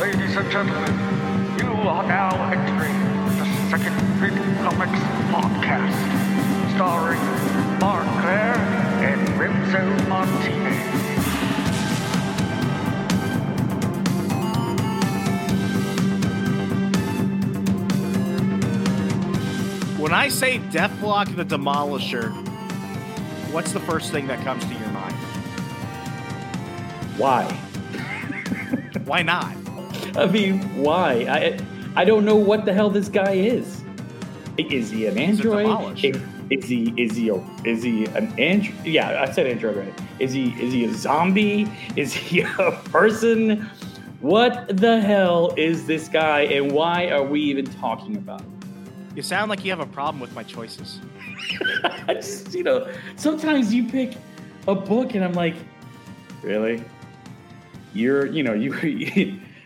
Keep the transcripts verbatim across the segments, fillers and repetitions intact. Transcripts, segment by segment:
Ladies and gentlemen, you are now entering the Second Print Comics podcast, starring Mark Claire and Remso Martinez. When I say Deathlok the Demolisher, what's the first thing that comes to your mind? Why? Why not? I mean, why? I I don't know what the hell this guy is. Is he an android? Is, is he is he a, is he an android? Yeah, I said android right. Is he is he a zombie? Is he a person? What the hell is this guy, and why are we even talking about him? You sound like you have a problem with my choices. I just, you know, sometimes you pick a book, and I'm like, really? You're, you know, you.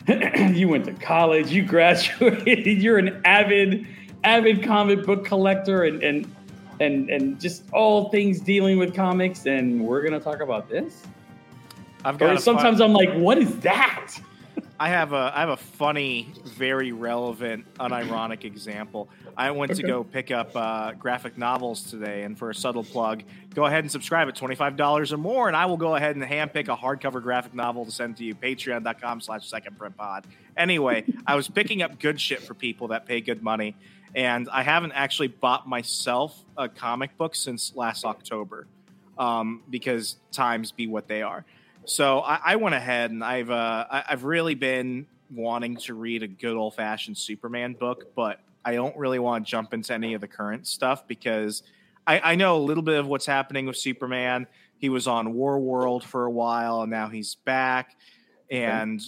You went to college, you graduated, you're an avid, avid comic book collector and and and and just all things dealing with comics, and we're gonna talk about this. I've got or sometimes fun- I'm like, what is that? I have a I have a funny, very relevant, unironic example. I went okay. to go pick up uh, graphic novels today, and for a subtle plug, go ahead and subscribe at twenty-five dollars or more, and I will go ahead and handpick a hardcover graphic novel to send to you, patreon.com slash secondprintpod. Anyway, I was picking up good shit for people that pay good money, and I haven't actually bought myself a comic book since last October um, because times be what they are. So I, I went ahead and I've uh, I've really been wanting to read a good old fashioned Superman book, but I don't really want to jump into any of the current stuff because I, I know a little bit of what's happening with Superman. He was on War World for a while, and now he's back, and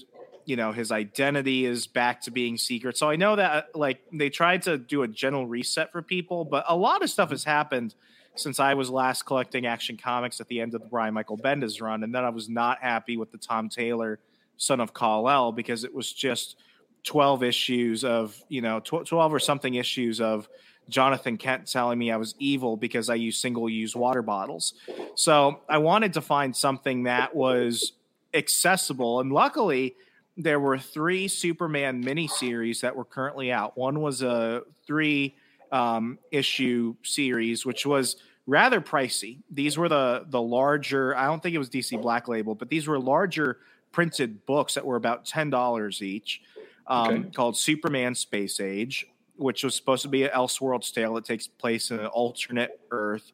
you know his identity is back to being secret. So I know that like they tried to do a gentle reset for people, but a lot of stuff has happened since I was last collecting Action Comics at the end of the Brian Michael Bendis run. And then I was not happy with the Tom Taylor, Son of Kal-El, because it was just twelve issues of, you know, twelve or something issues of Jonathan Kent telling me I was evil because I use single-use water bottles. So I wanted to find something that was accessible. And luckily, there were three Superman miniseries that were currently out. One was a three... Um, issue series, which was rather pricey. These were the the larger, I don't think it was D C Black Label, but these were larger printed books that were about ten dollars each, um, okay. called Superman Space Age, which was supposed to be an Elseworlds tale that takes place in an alternate Earth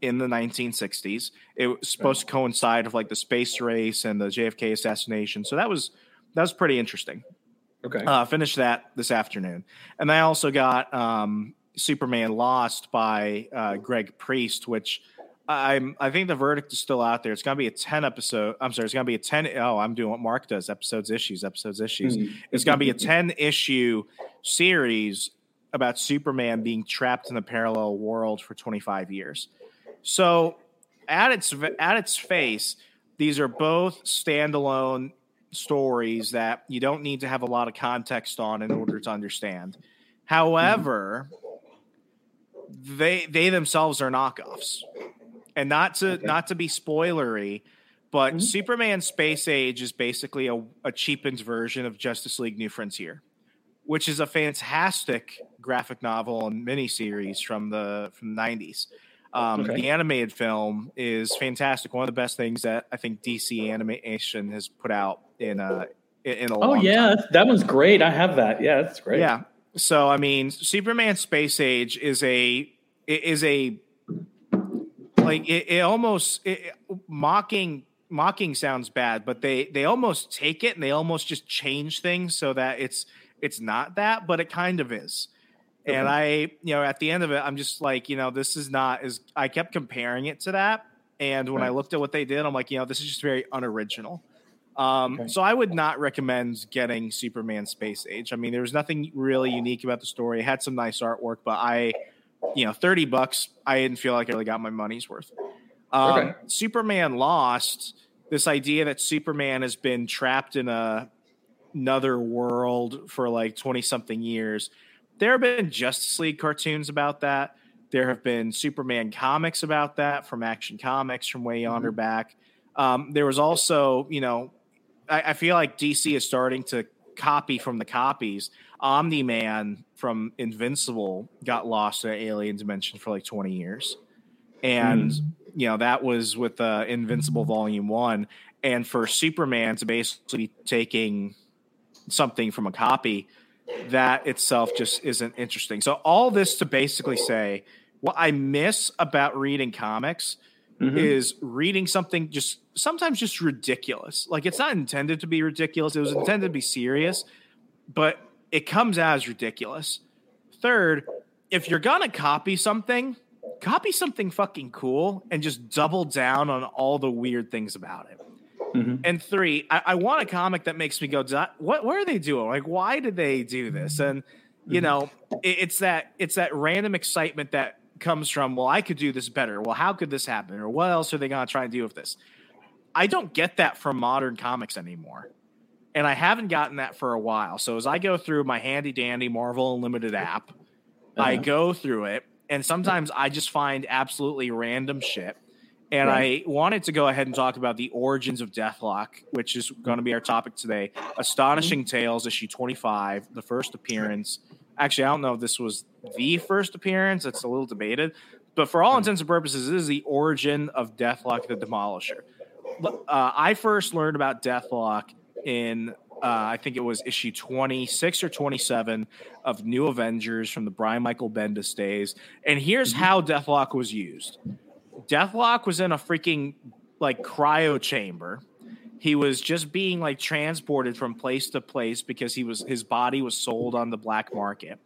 in the nineteen sixties. It was supposed okay. to coincide with like the space race and the J F K assassination. So that was that was pretty interesting. Okay, uh, finished that this afternoon, and I also got. Um, Superman Lost by uh, Greg Priest, which I'm I think the verdict is still out there. It's gonna be a ten episode. I'm sorry, it's gonna be a ten. Oh, I'm doing what Mark does: episodes, issues, episodes, issues. Mm-hmm. It's gonna be a ten issue series about Superman being trapped in a parallel world for twenty-five years. So, at its at its face, these are both standalone stories that you don't need to have a lot of context on in order to understand. However. Mm-hmm. They they themselves are knockoffs, and not to okay. not to be spoilery, but mm-hmm. Superman Space Age is basically a, a cheapened version of Justice League New Frontier, which is a fantastic graphic novel and miniseries from the from the nineties. Um, okay. The animated film is fantastic. One of the best things that I think D C animation has put out in a in a. Oh long yeah, time. That one's great. I have that. Yeah, that's great. Yeah. So, I mean, Superman Space Age is a, is a, like, it, it almost, it, mocking, mocking sounds bad, but they, they almost take it and they almost just change things so that it's, it's not that, but it kind of is. Mm-hmm. And I, you know, at the end of it, I'm just like, you know, this is not as, I kept comparing it to that. And when right. I looked at what they did, I'm like, you know, this is just very unoriginal. Um, okay. So I would not recommend getting Superman Space Age. I mean, there was nothing really unique about the story. It had some nice artwork, but I, you know, thirty bucks, I didn't feel like I really got my money's worth. Um, okay. Superman Lost, this idea that Superman has been trapped in a, another world for like twenty something years. There have been Justice League cartoons about that. There have been Superman comics about that from Action Comics from way yonder mm-hmm. back. Um, there was also, you know, I, I feel like D C is starting to copy from the copies. Omni-Man from Invincible got lost in an alien dimension for like twenty years. And, mm. you know, that was with uh, Invincible Volume one. And for Superman to basically be taking something from a copy, that itself just isn't interesting. So all this to basically say, what I miss about reading comics mm-hmm. is reading something just sometimes just ridiculous. Like, it's not intended to be ridiculous. It was intended to be serious, but it comes out as ridiculous. Third, if you're going to copy something, copy something fucking cool and just double down on all the weird things about it. Mm-hmm. And three, I, I want a comic that makes me go, what, what are they doing? Like, why did they do this? And, you mm-hmm. know, it, it's that it's that random excitement that comes from, well, I could do this better. Well, how could this happen? Or what else are they going to try and do with this? I don't get that from modern comics anymore. And I haven't gotten that for a while. So as I go through my handy dandy Marvel Unlimited app, uh-huh. I go through it. And sometimes I just find absolutely random shit. And right. I wanted to go ahead and talk about the origins of Deathlok, which is going to be our topic today. Astonishing Tales, issue twenty-five, the first appearance. Actually, I don't know if this was the first appearance. It's a little debated. But for all intents and purposes, this is the origin of Deathlok the Demolisher. Uh, I first learned about Deathlok in, uh, I think it was issue twenty-six or twenty-seven of New Avengers from the Brian Michael Bendis days. And here's how Deathlok was used. Deathlok was in a freaking like cryo chamber. He was just being like transported from place to place because he was his body was sold on the black market.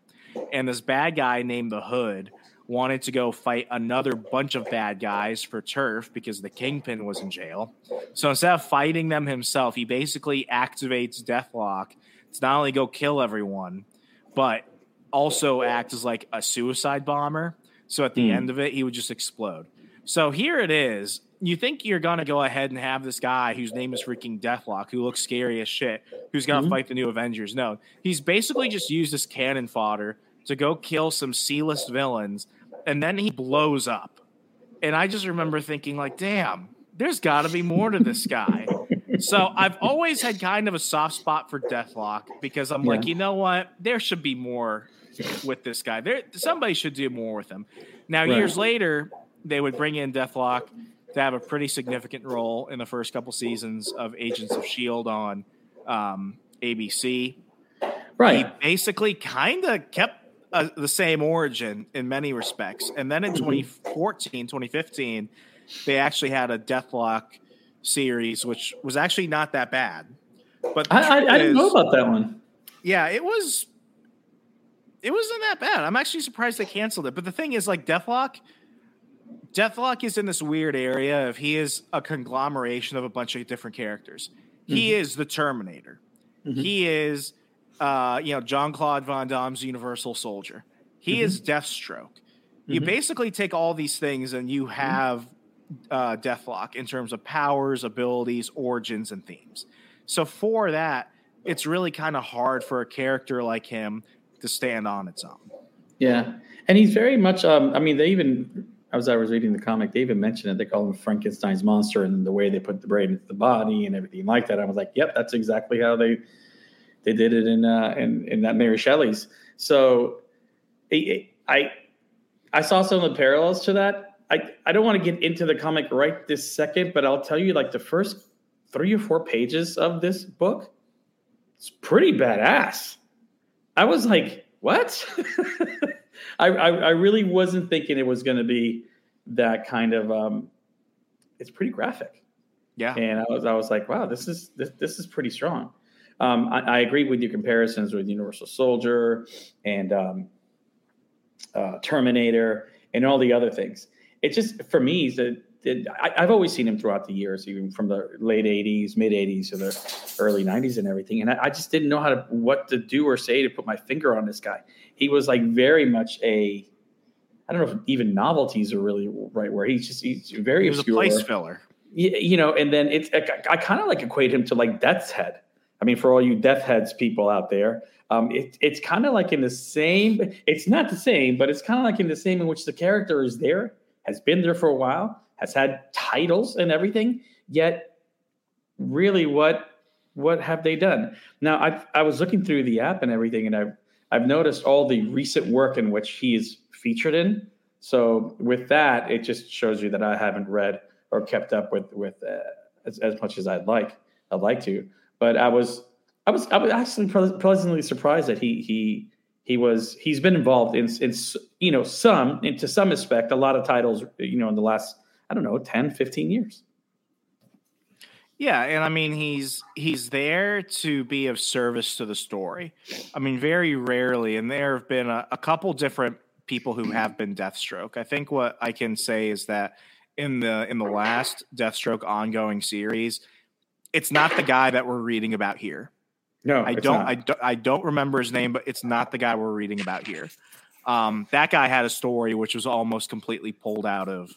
And this bad guy named the Hood wanted to go fight another bunch of bad guys for turf because the Kingpin was in jail. So instead of fighting them himself, he basically activates Deathlok to not only go kill everyone, but also act as like a suicide bomber. So at the mm. end of it, he would just explode. So here it is. You think you're going to go ahead and have this guy whose name is freaking Deathlok, who looks scary as shit, who's going to mm-hmm. fight the New Avengers. No, he's basically just used this cannon fodder to go kill some C-list villains, and then he blows up. And I just remember thinking, like, damn, there's got to be more to this guy. So I've always had kind of a soft spot for Deathlok because I'm yeah. like, you know what? There should be more with this guy. There, somebody should do more with him. Now, right. years later, they would bring in Deathlok to have a pretty significant role in the first couple seasons of Agents of S H I E L D on um, A B C. Right. He basically kind of kept uh, the same origin in many respects. And then in twenty fourteen, twenty fifteen, they actually had a Deathlok series, which was actually not that bad. But I, I, I didn't is, know about that one. Yeah, it was. It wasn't that bad. I'm actually surprised they canceled it. But the thing is, like, Deathlok... Deathlok is in this weird area of he is a conglomeration of a bunch of different characters. Mm-hmm. He is the Terminator. Mm-hmm. He is, uh, you know, Jean-Claude Van Damme's Universal Soldier. He mm-hmm. is Deathstroke. Mm-hmm. You basically take all these things and you have uh, Deathlok in terms of powers, abilities, origins, and themes. So for that, it's really kind of hard for a character like him to stand on its own. Yeah. And he's very much, um, I mean, they even... As I was reading the comic, they even mentioned it. They call him Frankenstein's monster, and the way they put the brain into the body and everything like that. I was like, "Yep, that's exactly how they they did it in uh, in, in that Mary Shelley's." So it, it, I I saw some of the parallels to that. I I don't want to get into the comic right this second, but I'll tell you, like the first three or four pages of this book, it's pretty badass. I was like, "What?" I, I, I really wasn't thinking it was going to be that kind of. Um, it's pretty graphic, yeah. And I was I was like, wow, this is this this is pretty strong. Um, I, I agree with your comparisons with Universal Soldier and um, uh, Terminator and all the other things. It just for me the it, I, I've always seen him throughout the years, even from the late eighties, mid eighties to the early nineties and everything. And I, I just didn't know how to, what to do or say to put my finger on this guy. He was like very much a, I don't know if even novelties are really right where he's just, he's very he was obscure. A place filler. You, you know, and then it's, I, I kind of like equate him to like Death's Head. I mean, for all you Death Heads people out there, um, it, it's kind of like in the same, it's not the same, but it's kind of like in the same in which the character is there, has been there for a while, has had titles and everything, yet really what what have they done? Now, I I was looking through the app and everything, and I've, I've noticed all the recent work in which he is featured in. So with that, it just shows you that I haven't read or kept up with, with uh, as, as much as I'd like, I'd like to. But I was, I was, I was actually pleasantly surprised that he, he, he was, he's been involved in, in, you know, some, and to some respect, a lot of titles, you know, in the last, I don't know, ten, fifteen years. Yeah. And I mean, he's, he's there to be of service to the story. I mean, very rarely, and there have been a, a couple different people who have been Deathstroke. I think what I can say is that in the, in the last Deathstroke ongoing series, it's not the guy that we're reading about here. No, I don't, I don't. I don't remember his name, but it's not the guy we're reading about here. Um, that guy had a story which was almost completely pulled out of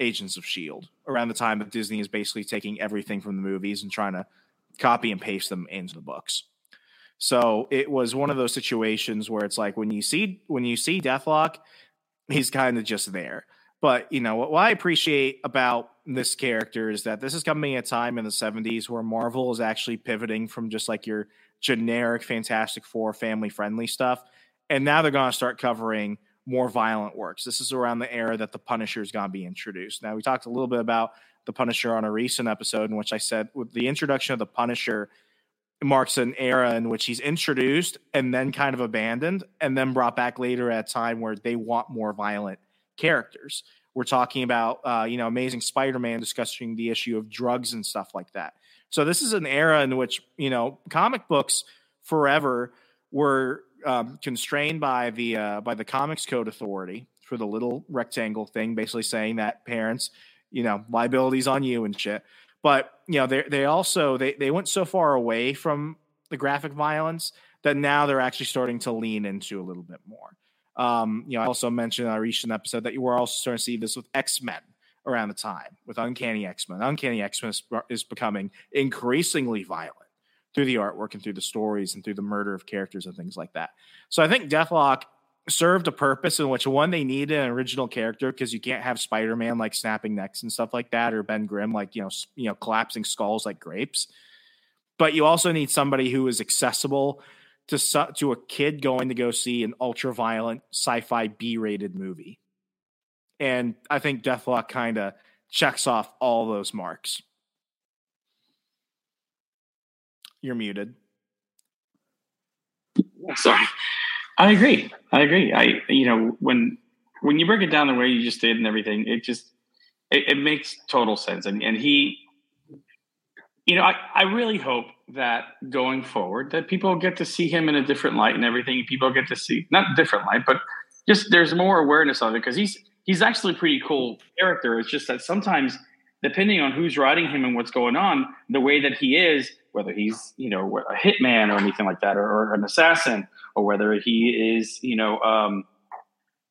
Agents of S H I E L D around the time that Disney is basically taking everything from the movies and trying to copy and paste them into the books. So it was one of those situations where it's like when you see when you see Deathlok, he's kind of just there. But, you know, what I appreciate about this character is that this is coming at a time in the seventies where Marvel is actually pivoting from just like your generic Fantastic Four family friendly stuff. And now they're going to start covering more violent works. This is around the era that the Punisher is going to be introduced. Now, we talked a little bit about the Punisher on a recent episode in which I said with the introduction of the Punisher marks an era in which he's introduced and then kind of abandoned and then brought back later at a time where they want more violent characters. We're talking about, uh, you know, Amazing Spider-Man discussing the issue of drugs and stuff like that. So this is an era in which, you know, comic books forever were um, constrained by the uh, by the Comics Code Authority for the little rectangle thing, basically saying that parents, you know, liabilities on you and shit. But, you know, they they also they they went so far away from the graphic violence that now they're actually starting to lean into a little bit more. Um, you know, I also mentioned in a recent episode that you were also starting to see this with X-Men around the time with Uncanny X-Men. Uncanny X-Men is, is becoming increasingly violent through the artwork and through the stories and through the murder of characters and things like that. So I think Deathlok served a purpose in which, one, they needed an original character because you can't have Spider-Man like snapping necks and stuff like that, or Ben Grimm like, you know, you know, collapsing skulls like grapes. But you also need somebody who is accessible to to a kid going to go see an ultra-violent sci-fi B-rated movie. And I think Deathlok kind of checks off all those marks. You're muted. Sorry. I agree. I agree. I you know, when when you break it down the way you just did and everything, it just it, it makes total sense. And and he You know, I, I really hope that going forward that people get to see him in a different light and everything. People get to see, not different light, but just there's more awareness of it because he's he's actually a pretty cool character. It's just that sometimes, depending on who's writing him and what's going on, the way that he is, whether he's, you know, a hitman or anything like that, or, or an assassin, or whether he is, you know, um,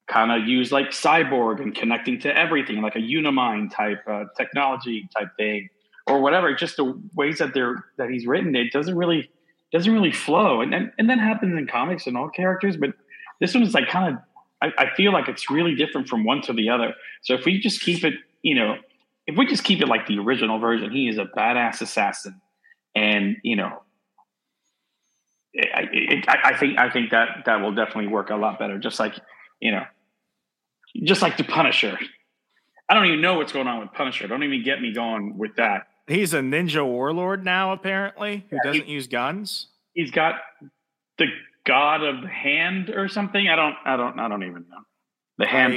kind of used like Cyborg and connecting to everything, like a Unimind type uh, technology type thing. Or whatever, just the ways that they're that he's written, it doesn't really doesn't really flow, and and, and that happens in comics and all characters. But this one's like kind of, I, I feel like it's really different from one to the other. So if we just keep it, you know, if we just keep it like the original version, he is a badass assassin, and you know, it, it, I think I think that that will definitely work a lot better. Just like you know, just like the Punisher. I don't even know what's going on with Punisher. Don't even get me going with that. He's a ninja warlord now, apparently, who yeah, doesn't he, use guns. He's got the god of the hand or something. I don't, I don't, I don't even know. The hand.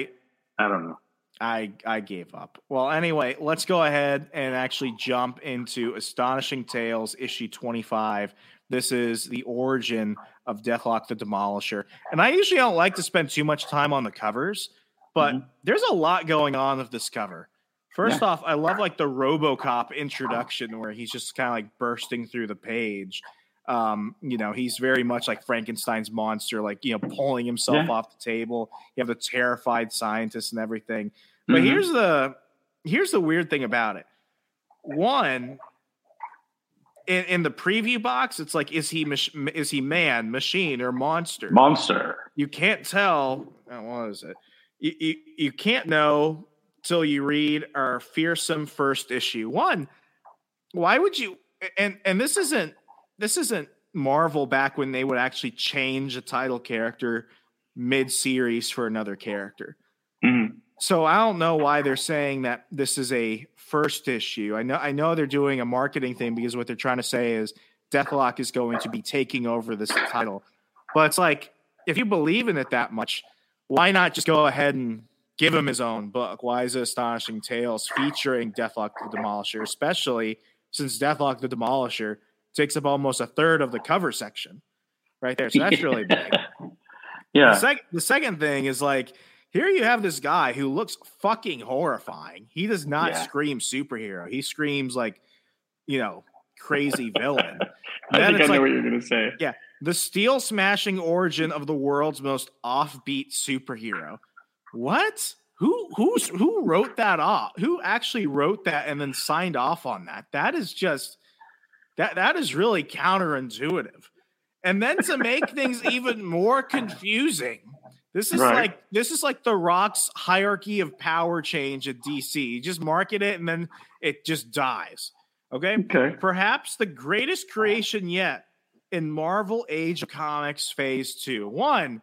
I, I don't know. I, I gave up. Well, anyway, let's go ahead and actually jump into Astonishing Tales issue twenty-five. This is the origin of Deathlok the Demolisher. And I usually don't like to spend too much time on the covers, but mm-hmm. There's a lot going on with this cover. First yeah. off, I love like the RoboCop introduction where he's just kind of like bursting through the page. Um, you know, he's very much like Frankenstein's monster, like, you know, pulling himself yeah. off the table. You have the terrified scientist and everything. But mm-hmm. here's the here's the weird thing about it. One, in, in the preview box, it's like, is he is he man, machine, or monster? Monster. You can't tell. Oh, what is it? You, you, you can't know till you read our fearsome first issue. One, why would you? And and this isn't this isn't Marvel back when they would actually change a title character mid-series for another character. Mm-hmm. So I don't know why they're saying that this is a first issue. I know I know they're doing a marketing thing because what they're trying to say is Deathlok is going to be taking over this title. But it's like, if you believe in it that much, why not just go ahead and give him his own book? Why is it Astonishing Tales featuring Deathlok the Demolisher, especially since Deathlok the Demolisher takes up almost a third of the cover section right there? So that's really big. Yeah. The, sec- the second thing is like, here you have this guy who looks fucking horrifying. He does not yeah. scream superhero. He screams like, you know, crazy villain. I think I know like, what you're going to say. Yeah. The steel smashing origin of the world's most offbeat superhero. What? Who who's who wrote that off? Who actually wrote that and then signed off on that? That is just that that is really counterintuitive. And then to make things even more confusing, this is right. like this is like The Rock's hierarchy of power change at D C. You just market it and then it just dies. Okay? okay. Perhaps the greatest creation yet in Marvel Age of Comics Phase Two. One,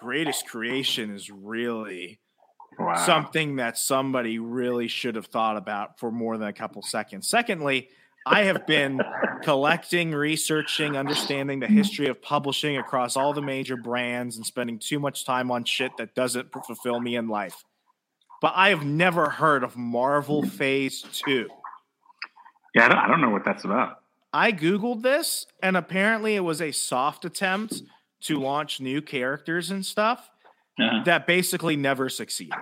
greatest creation is really wow. something that somebody really should have thought about for more than a couple seconds. Secondly, I have been collecting, researching, understanding the history of publishing across all the major brands and spending too much time on shit that doesn't fulfill me in life. But I have never heard of Marvel Phase Two. Yeah, I don't, I don't know what that's about. I Googled this, and apparently it was a soft attempt to launch new characters and stuff uh-huh. that basically never succeeded.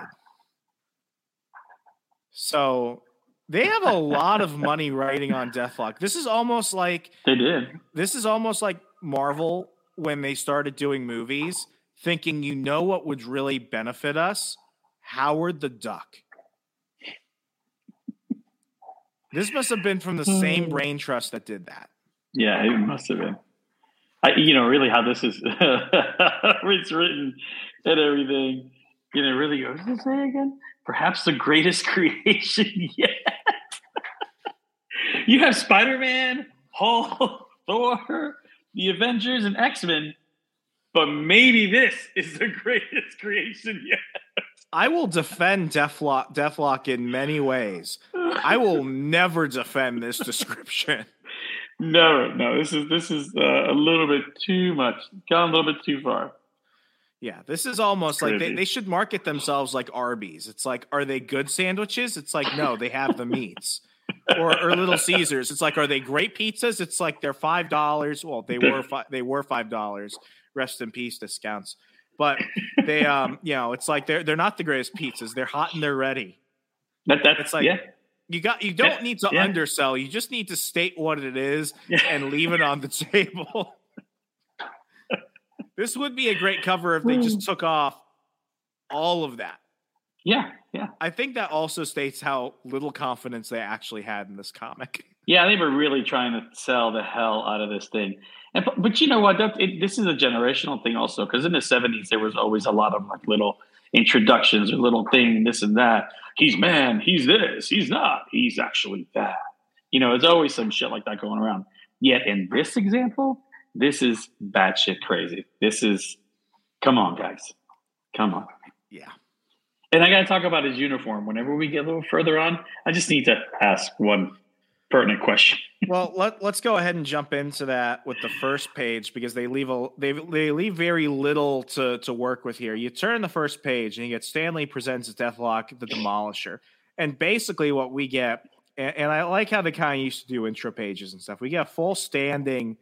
So they have a lot of money riding on Deathlok. This is almost like they did. This is almost like Marvel when they started doing movies, thinking, you know what would really benefit us? Howard the Duck. This must have been from the same brain trust that did that. Yeah, it must have been. I, you know, really how this is it's written and everything. You know, really goes, what does it say again? Perhaps the greatest creation yet. You have Spider-Man, Hulk, Thor, the Avengers, and X-Men, but maybe this is the greatest creation yet. I will defend Deathlok, Deathlok in many ways. I will never defend this description. No, no, this is this is uh, a little bit too much. Gone a little bit too far. Yeah, this is almost like they, they should market themselves like Arby's. It's like, are they good sandwiches? It's like, no, they have the meats. or, or Little Caesars. It's like, are they great pizzas? It's like they're five dollars. Well, they were fi- they were five dollars. Rest in peace, discounts. But they, um, you know, it's like they're they're not the greatest pizzas. They're hot and they're ready. That, that, it's like yeah. you got you don't yeah. need to yeah. undersell. You just need to state what it is yeah. and leave it on the table. This would be a great cover if they just took off all of that. Yeah, yeah. I think that also states how little confidence they actually had in this comic. Yeah, they were really trying to sell the hell out of this thing. And, but you know what? That, it, this is a generational thing also, because in the seventies, there was always a lot of like little introductions or little thing, this and that. He's man, he's this, he's not, he's actually that. You know, it's always some shit like that going around. Yet in this example, this is batshit crazy. This is, come on, guys. Come on. Yeah. And I got to talk about his uniform. Whenever we get a little further on, I just need to ask one pertinent question. Well, let, let's go ahead and jump into that with the first page, because they leave a they they leave very little to, to work with here. You turn the first page and you get Stanley presents Deathlok the Demolisher. And basically what we get, and, and I like how they kind of used to do intro pages and stuff, we get a full standing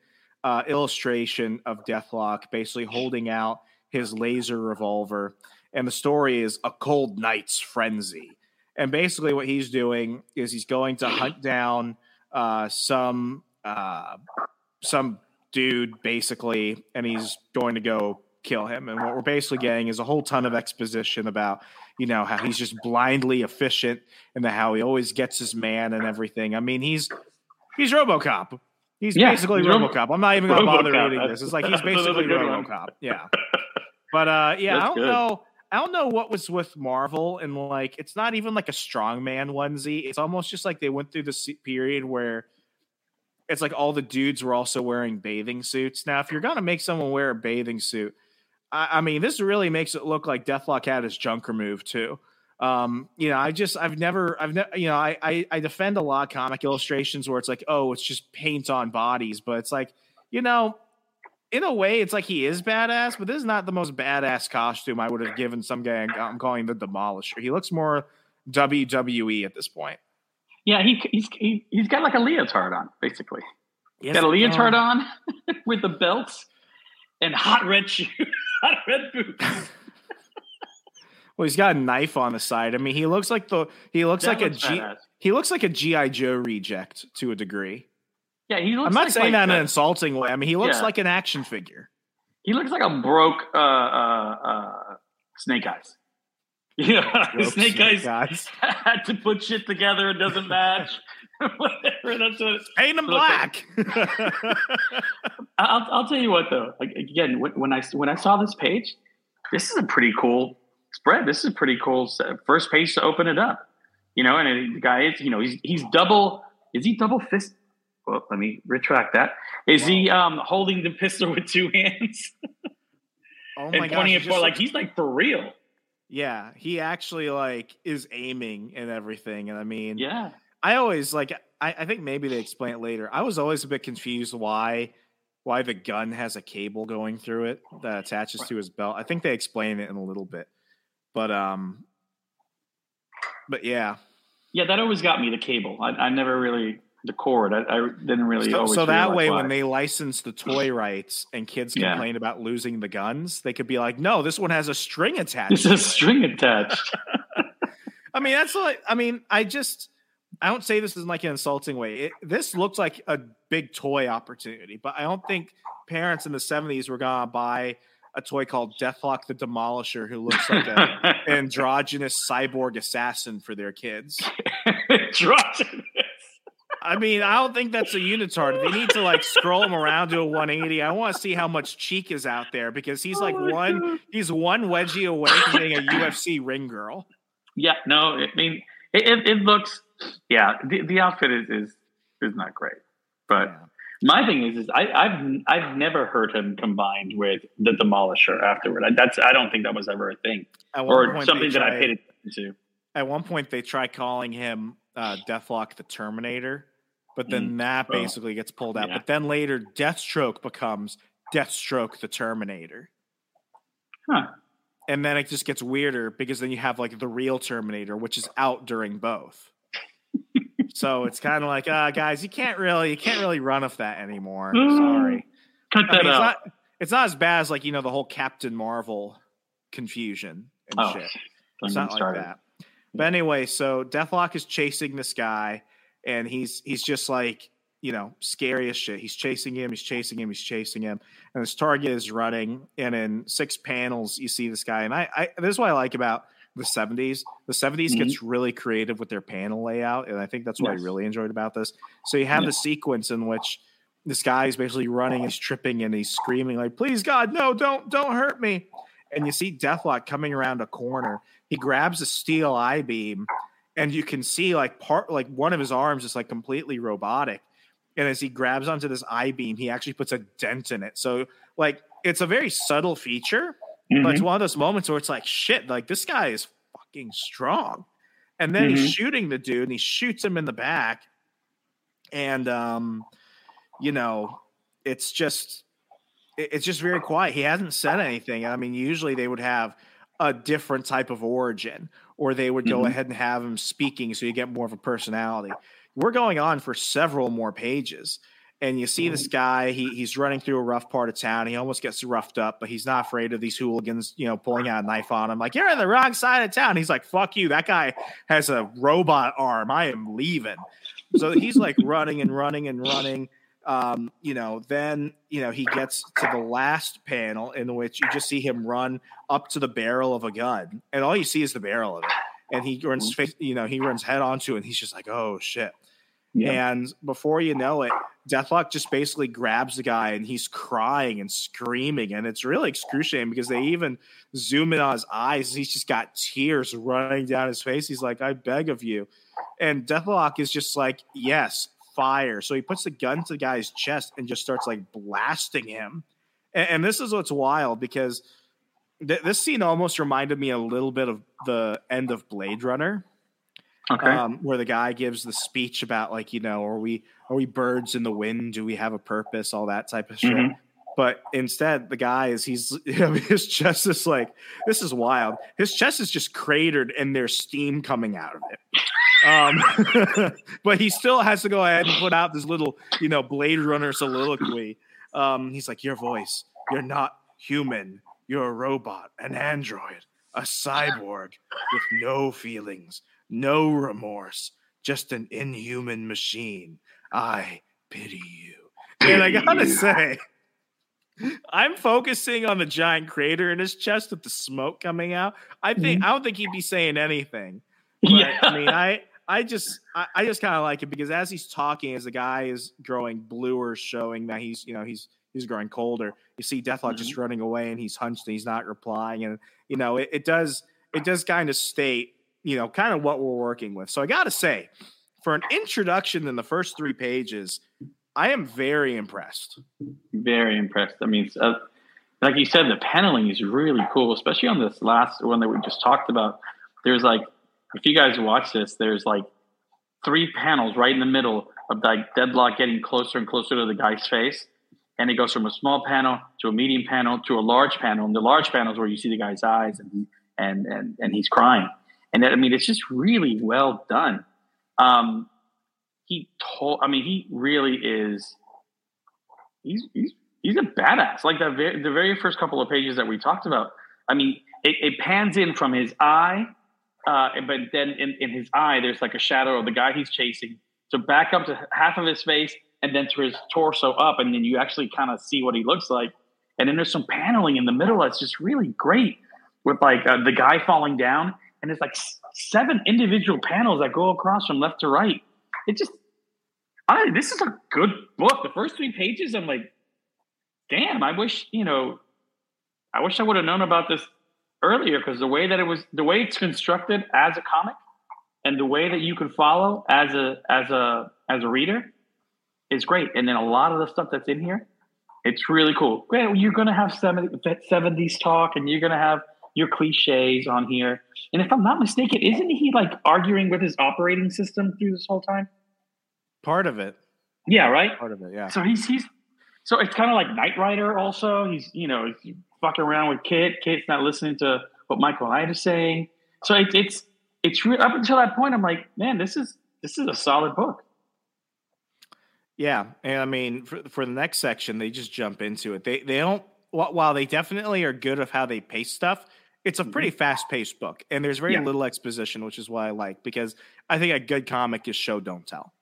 uh, illustration of Deathlok basically holding out his laser revolver. And the story is A Cold Night's Frenzy. And basically what he's doing is he's going to hunt down uh, some uh, some dude, basically, and he's going to go kill him. And what we're basically getting is a whole ton of exposition about, you know, how he's just blindly efficient and how he always gets his man and everything. I mean, he's he's RoboCop. He's yeah, basically he's RoboCop. Robo- I'm not even going to bother reading this. It's like he's basically RoboCop. One. Yeah. But, uh, yeah, That's I don't good. know. I don't know what was with Marvel, and like it's not even like a strongman onesie. It's almost just like they went through this period where it's like all the dudes were also wearing bathing suits. Now, if you're gonna make someone wear a bathing suit, I, I mean, this really makes it look like Deathlok had his junk removed too. Um, you know, I just I've never I've never you know I, I I defend a lot of comic illustrations where it's like, oh, it's just paint on bodies, but it's like, you know. In a way, it's like he is badass, but this is not the most badass costume I would have given some guy I'm calling the Demolisher. He looks more W W E at this point. Yeah, he, he's he, he's got like a leotard on, basically. Yes, got a leotard on with the belt and hot red shoes, hot red boots. Well, he's got a knife on the side. I mean, he looks like the he looks that like looks a G, he looks like a G I. Joe reject to a degree. Yeah, he looks I'm not like, saying like, that in an insulting way. I mean, he looks yeah. like an action figure. He looks like a broke uh, uh, uh, Snake Eyes. You know, Snake, Snake Eyes, Eyes had to put shit together. It doesn't match. Whatever. That's what paint him black. I'll, I'll tell you what, though. Like, again, when I when I saw this page, this is a pretty cool spread. This is a pretty cool first page to open it up. You know, and it, the guy is, you know, he's he's double. Is he double fist? Well, let me retract that. Is wow. he um, holding the pistol with two hands? Oh my god! Pointing it for like he's like for real. Yeah, he actually like is aiming and everything. And I mean, yeah, I always like. I, I think maybe they explain it later. I was always a bit confused why why the gun has a cable going through it that attaches right. to his belt. I think they explain it in a little bit, but um, but yeah, yeah, that always got me the cable. I, I never really. The cord. I, I didn't really. So, so that way, why. when they license the toy rights and kids complain yeah. about losing the guns, they could be like, "No, this one has a string attached." It's a it. string attached. I mean, that's like. I mean, I just. I don't say this in like an insulting way. It, this looks like a big toy opportunity, but I don't think parents in the seventies were gonna buy a toy called Deathlok the Demolisher, who looks like an androgynous cyborg assassin for their kids. Androgynous. I mean, I don't think that's a unitard. They need to like scroll him around to a one eighty. I want to see how much cheek is out there because he's like oh one, God. he's one wedgie away from being a U F C ring girl. Yeah, no, I mean, it, it, it looks, yeah, the, the outfit is, is is not great. But yeah. my thing is, is I, I've I've never heard him combined with the Demolisher afterward. I, that's I don't think that was ever a thing or something that tried, I paid attention to. At one point, they try calling him. Uh, Deathlok the Terminator, but then mm. that basically oh. gets pulled out. Yeah. But then later, Deathstroke becomes Deathstroke the Terminator. Huh. And then it just gets weirder because then you have like the real Terminator, which is out during both. So it's kind of like, uh, guys, you can't really, you can't really run off that anymore. Mm. Sorry, cut that I mean, out. It's not, it's not as bad as like you know the whole Captain Marvel confusion and oh, shit. It's, it's not started. like that. But anyway, so Deathlok is chasing this guy, and he's he's just like, you know, scary as shit. He's chasing him, he's chasing him, he's chasing him. And his target is running, and in six panels, you see this guy. And I, I this is what I like about the seventies. The seventies mm-hmm. gets really creative with their panel layout, and I think that's what yes. I really enjoyed about this. So you have yeah. the sequence in which this guy is basically running, he's tripping, and he's screaming like, please, God, no, don't, don't hurt me. And you see Deathlok coming around a corner. He grabs a steel I-beam, and you can see like part, like one of his arms is like completely robotic. And as he grabs onto this I-beam, he actually puts a dent in it. So like it's a very subtle feature, mm-hmm. but it's one of those moments where it's like shit. Like this guy is fucking strong. And then mm-hmm. he's shooting the dude, and he shoots him in the back. And um, you know, it's just it's just very quiet. He hasn't said anything. I mean, usually they would have a different type of origin, or they would go mm-hmm. ahead and have him speaking so you get more of a personality. We're going on for several more pages, And you see this guy, he he's running through a rough part of town. He almost gets roughed up, but he's not afraid of these hooligans, you know, pulling out a knife on him. Like, you're on the wrong side of town. He's like, fuck you. That guy has a robot arm. I am leaving. So he's like running and running and running. Um, you know, then, you know, he gets to the last panel in which you just see him run up to the barrel of a gun. And all you see is the barrel of it. And he runs, you know, he runs head onto it. And he's just like, oh, shit. Yeah. And before you know it, Deathlok just basically grabs the guy and he's crying and screaming. And it's really excruciating because they even zoom in on his eyes. He's just got tears running down his face. He's like, I beg of you. And Deathlok is just like, yes, fire. So he puts the gun to the guy's chest and just starts like blasting him. And, and this is what's wild because th- this scene almost reminded me a little bit of the end of Blade Runner. Okay. Um, where the guy gives the speech about like, you know, are we are we birds in the wind? Do we have a purpose? All that type of shit. Mm-hmm. But instead, the guy is he's you know, his chest is like, this is wild. His chest is just cratered and there's steam coming out of it. Um, but he still has to go ahead and put out this little, you know, Blade Runner soliloquy. Um, he's like, your voice. You're not human. You're a robot, an android, a cyborg with no feelings. No remorse, just an inhuman machine. I pity you. And I gotta say, I'm focusing on the giant crater in his chest with the smoke coming out. I think I don't think he'd be saying anything. But yeah. I mean, I I just I, I just kind of like it because as he's talking, as the guy is growing bluer, showing that he's you know he's he's growing colder. You see Deathlok mm-hmm. just running away, and he's hunched, and he's not replying. And you know, it, it does it does kind of state. You know, kind of what we're working with. So I got to say, for an introduction in the first three pages, I am very impressed. Very impressed. I mean, uh, like you said, the paneling is really cool, especially on this last one that we just talked about. There's like, if you guys watch this, there's like three panels right in the middle of like Deathlok getting closer and closer to the guy's face. And it goes from a small panel to a medium panel to a large panel. And the large panel is where you see the guy's eyes and and and, and he's crying. And that, I mean, it's just really well done. Um, he told, I mean, he really is, he's, he's, he's a badass. Like the very, the very first couple of pages that we talked about, I mean, it, it pans in from his eye. Uh, but then in, in his eye, there's like a shadow of the guy he's chasing. So back up to half of his face and then to his torso up. And then you actually kind of see what he looks like. And then there's some paneling in the middle. That's just really great with like uh, the guy falling down. And it's like seven individual panels that go across from left to right. It just, I, this is a good book. The first three pages, I'm like, damn, I wish, you know, I wish I would have known about this earlier because the way that it was, the way it's constructed as a comic and the way that you can follow as a, as a, as a reader is great. And then a lot of the stuff that's in here, it's really cool. You're going to have seventies talk and you're going to have your cliches on here. And if I'm not mistaken, isn't he like arguing with his operating system through this whole time? Part of it. Yeah, right? Part of it, yeah. So he's, he's so it's kind of like Knight Rider also. He's, you know, he's fucking around with Kit. Kit's not listening to what Michael and I are saying. So it, it's, it's real. Up until that point, I'm like, man, this is, this is a solid book. Yeah. And I mean, for, for the next section, they just jump into it. They, they don't, while they definitely are good of how they pace stuff, it's a pretty fast-paced book, and there's very yeah. little exposition, which is why I like, because I think a good comic is show, don't tell.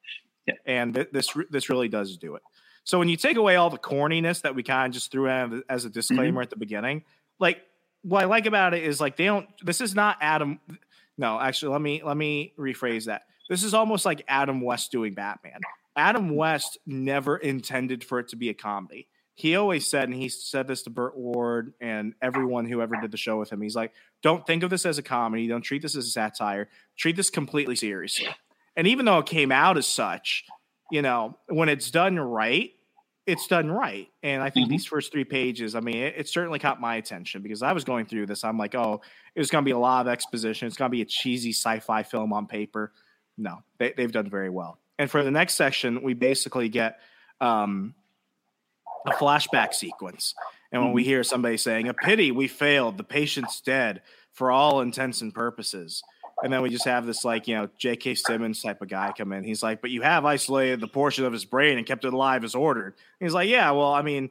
Yeah. And th- this this really does do it. So when you take away all the corniness that we kind of just threw out as a disclaimer mm-hmm. at the beginning, like what I like about it is like they don't – this is not Adam – no, actually, let me let me rephrase that. This is almost like Adam West doing Batman. Adam West never intended for it to be a comedy. He always said, and he said this to Burt Ward and everyone who ever did the show with him. He's like, don't think of this as a comedy. Don't treat this as a satire. Treat this completely seriously. And even though it came out as such, you know, when it's done right, it's done right. And I think mm-hmm. these first three pages, I mean, it, it certainly caught my attention because I was going through this. I'm like, oh, it's going to be a lot of exposition. It's going to be a cheesy sci-fi film on paper. No, they, they've done very well. And for the next section, we basically get um, – a flashback sequence. And when we hear somebody saying, a pity we failed, the patient's dead for all intents and purposes. And then we just have this, like, you know, J K. Simmons type of guy come in. He's like, but you have isolated the portion of his brain and kept it alive as ordered. And he's like, yeah, well, I mean,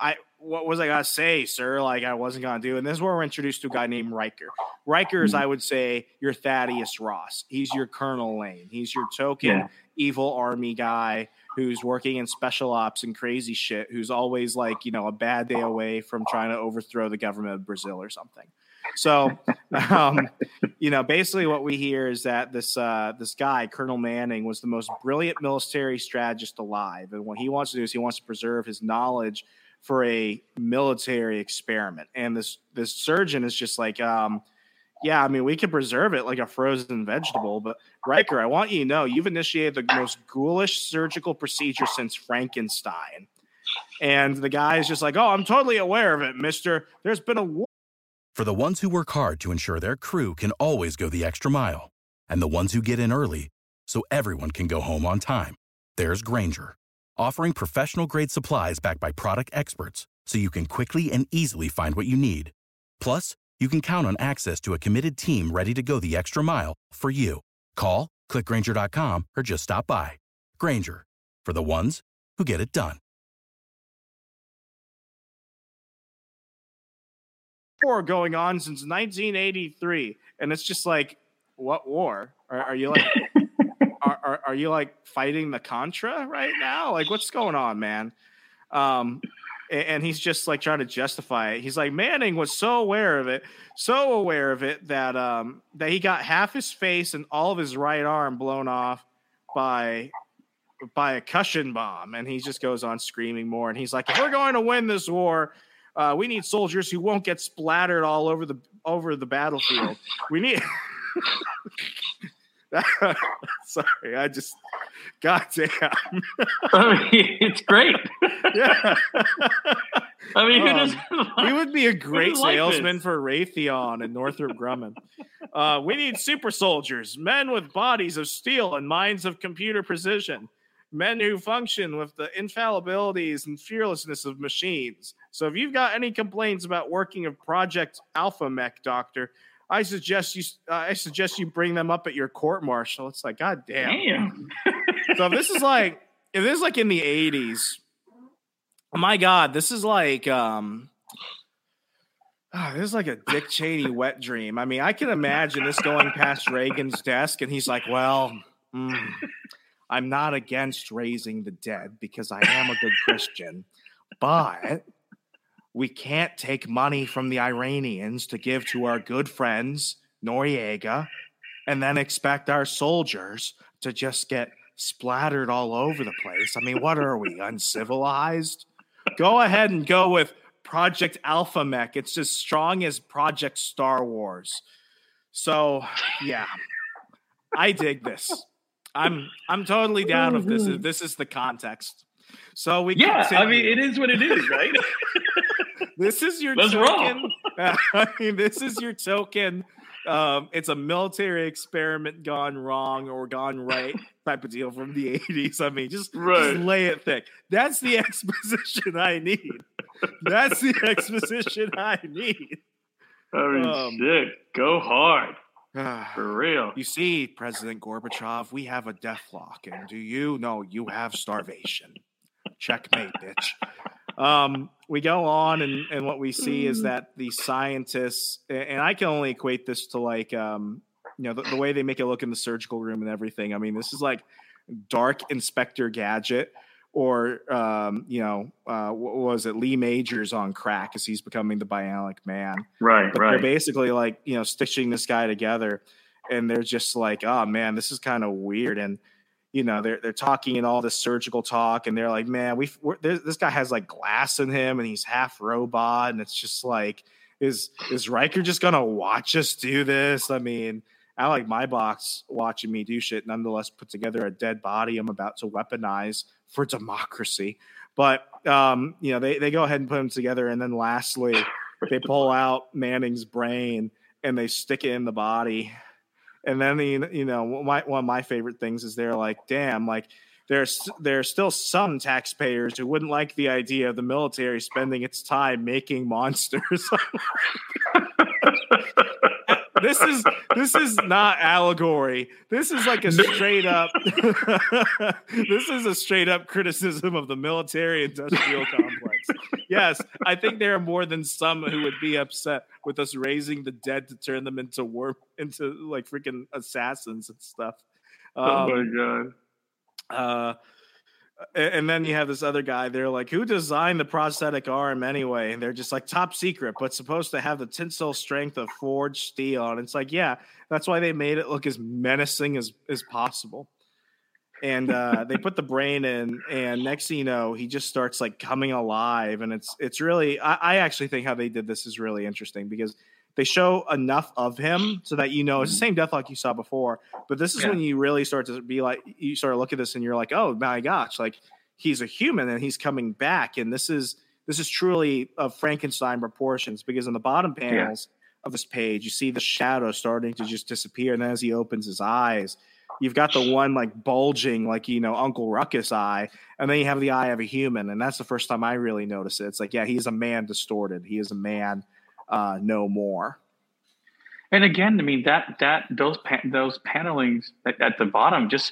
I what was I going to say, sir? Like, I wasn't going to do. And this is where we're introduced to a guy named Riker. Riker is, I would say, your Thaddeus Ross. He's your Colonel Lane. He's your token yeah. evil army guy who's working in special ops and crazy shit, who's always, like, you know, a bad day away from trying to overthrow the government of Brazil or something. So, um, you know, basically what we hear is that this uh, this guy, Colonel Manning, was the most brilliant military strategist alive. And what he wants to do is he wants to preserve his knowledge for a military experiment. And this this surgeon is just like, um, yeah, I mean, we can preserve it like a frozen vegetable. But Riker, I want you to know you've initiated the most ghoulish surgical procedure since Frankenstein. And the guy is just like, oh, I'm totally aware of it, mister. There's been a war. For the ones who work hard to ensure their crew can always go the extra mile, and the ones who get in early so everyone can go home on time, there's Grainger, offering professional-grade supplies backed by product experts so you can quickly and easily find what you need. Plus, you can count on access to a committed team ready to go the extra mile for you. Call, click Grainger dot com, or just stop by. Grainger, for the ones who get it done. War going on since nineteen eighty-three, and it's just like, what war are, are you like are, are, are you like fighting the Contra right now? Like, what's going on, man? Um and, and he's just like trying to justify it. He's like, Manning was so aware of it so aware of it that um that he got half his face and all of his right arm blown off by by a cushion bomb. And he just goes on screaming more, and he's like, if we're going to win this war, Uh, we need soldiers who won't get splattered all over the over the battlefield. We need. Sorry, I just. Goddamn. I mean, it's great. Yeah. I mean, who doesn't like, we would be a great salesman like for Raytheon and Northrop Grumman. Uh, we need super soldiers, men with bodies of steel and minds of computer precision. Men who function with the infallibilities and fearlessness of machines. So if you've got any complaints about working of Project Alpha Mech, Doctor, I suggest you uh, I suggest you bring them up at your court martial. It's like, God damn. damn. So if this is like if this is like in the eighties, my God, this is like um oh, this is like a Dick Cheney wet dream. I mean, I can imagine this going past Reagan's desk, and he's like, well, mm, I'm not against raising the dead because I am a good Christian, but we can't take money from the Iranians to give to our good friends, Noriega, and then expect our soldiers to just get splattered all over the place. I mean, what are we, uncivilized? Go ahead and go with Project Alpha Mech. It's as strong as Project Star Wars. So, yeah, I dig this. I'm I'm totally down if this is this is the context. So we yeah, continue. I mean, it is what it is, right? This is your That's token. Wrong. I mean, this is your token. Um, it's a military experiment gone wrong or gone right type of deal from the eighties. I mean, just, right. just lay it thick. That's the exposition I need. That's the exposition I need. I mean, um, shit, go hard. For real. You see, President Gorbachev, we have a deathlock, and do you know you have starvation? Checkmate, bitch. Um, we go on, and, and what we see is that the scientists, and I can only equate this to like, um, you know, the, the way they make it look in the surgical room and everything. I mean, this is like dark Inspector Gadget, or um, you know, uh, what was it? Lee Majors on crack as he's becoming the Bionic Man. Right, but right. They're basically like, you know, stitching this guy together, and they're just like, oh man, this is kind of weird. And you know, they're they're talking in all this surgical talk, and they're like, man, we this guy has like glass in him, and he's half robot, and it's just like, is is Riker just gonna watch us do this? I mean, I like my box watching me do shit. Nonetheless, put together a dead body I'm about to weaponize for democracy. But, um, you know, they, they go ahead and put them together. And then lastly, they pull out Manning's brain and they stick it in the body. And then, the, you know, my, one of my favorite things is they're like, damn, like there's, there's still some taxpayers who wouldn't like the idea of the military spending its time making monsters. This is this is not allegory. This is like a straight up. This is a straight up criticism of the military industrial complex. Yes, I think there are more than some who would be upset with us raising the dead to turn them into war, into like freaking assassins and stuff. Um, oh my god. Uh, And then you have this other guy. They're like, who designed the prosthetic arm anyway? And they're just like, top secret, but supposed to have the tensile strength of forged steel. And it's like, yeah, that's why they made it look as menacing as, as possible. And uh, they put the brain in, and next thing you know, he just starts like coming alive. And it's it's really, I, I actually think how they did this is really interesting, because they show enough of him so that you know it's the same Deathlok you saw before, but this is yeah. when you really start to be like, you start to look at this and you're like, oh my gosh, like he's a human and he's coming back, and this is this is truly of Frankenstein proportions, because in the bottom panels yeah. of this page you see the shadow starting to just disappear, and as he opens his eyes, you've got the one like bulging, like, you know, Uncle Ruckus eye, and then you have the eye of a human, and that's the first time I really noticed it. It's like, yeah, he's a man distorted. He is a man. Uh, no more. And again, I mean that that those pa- those panelings at, at the bottom just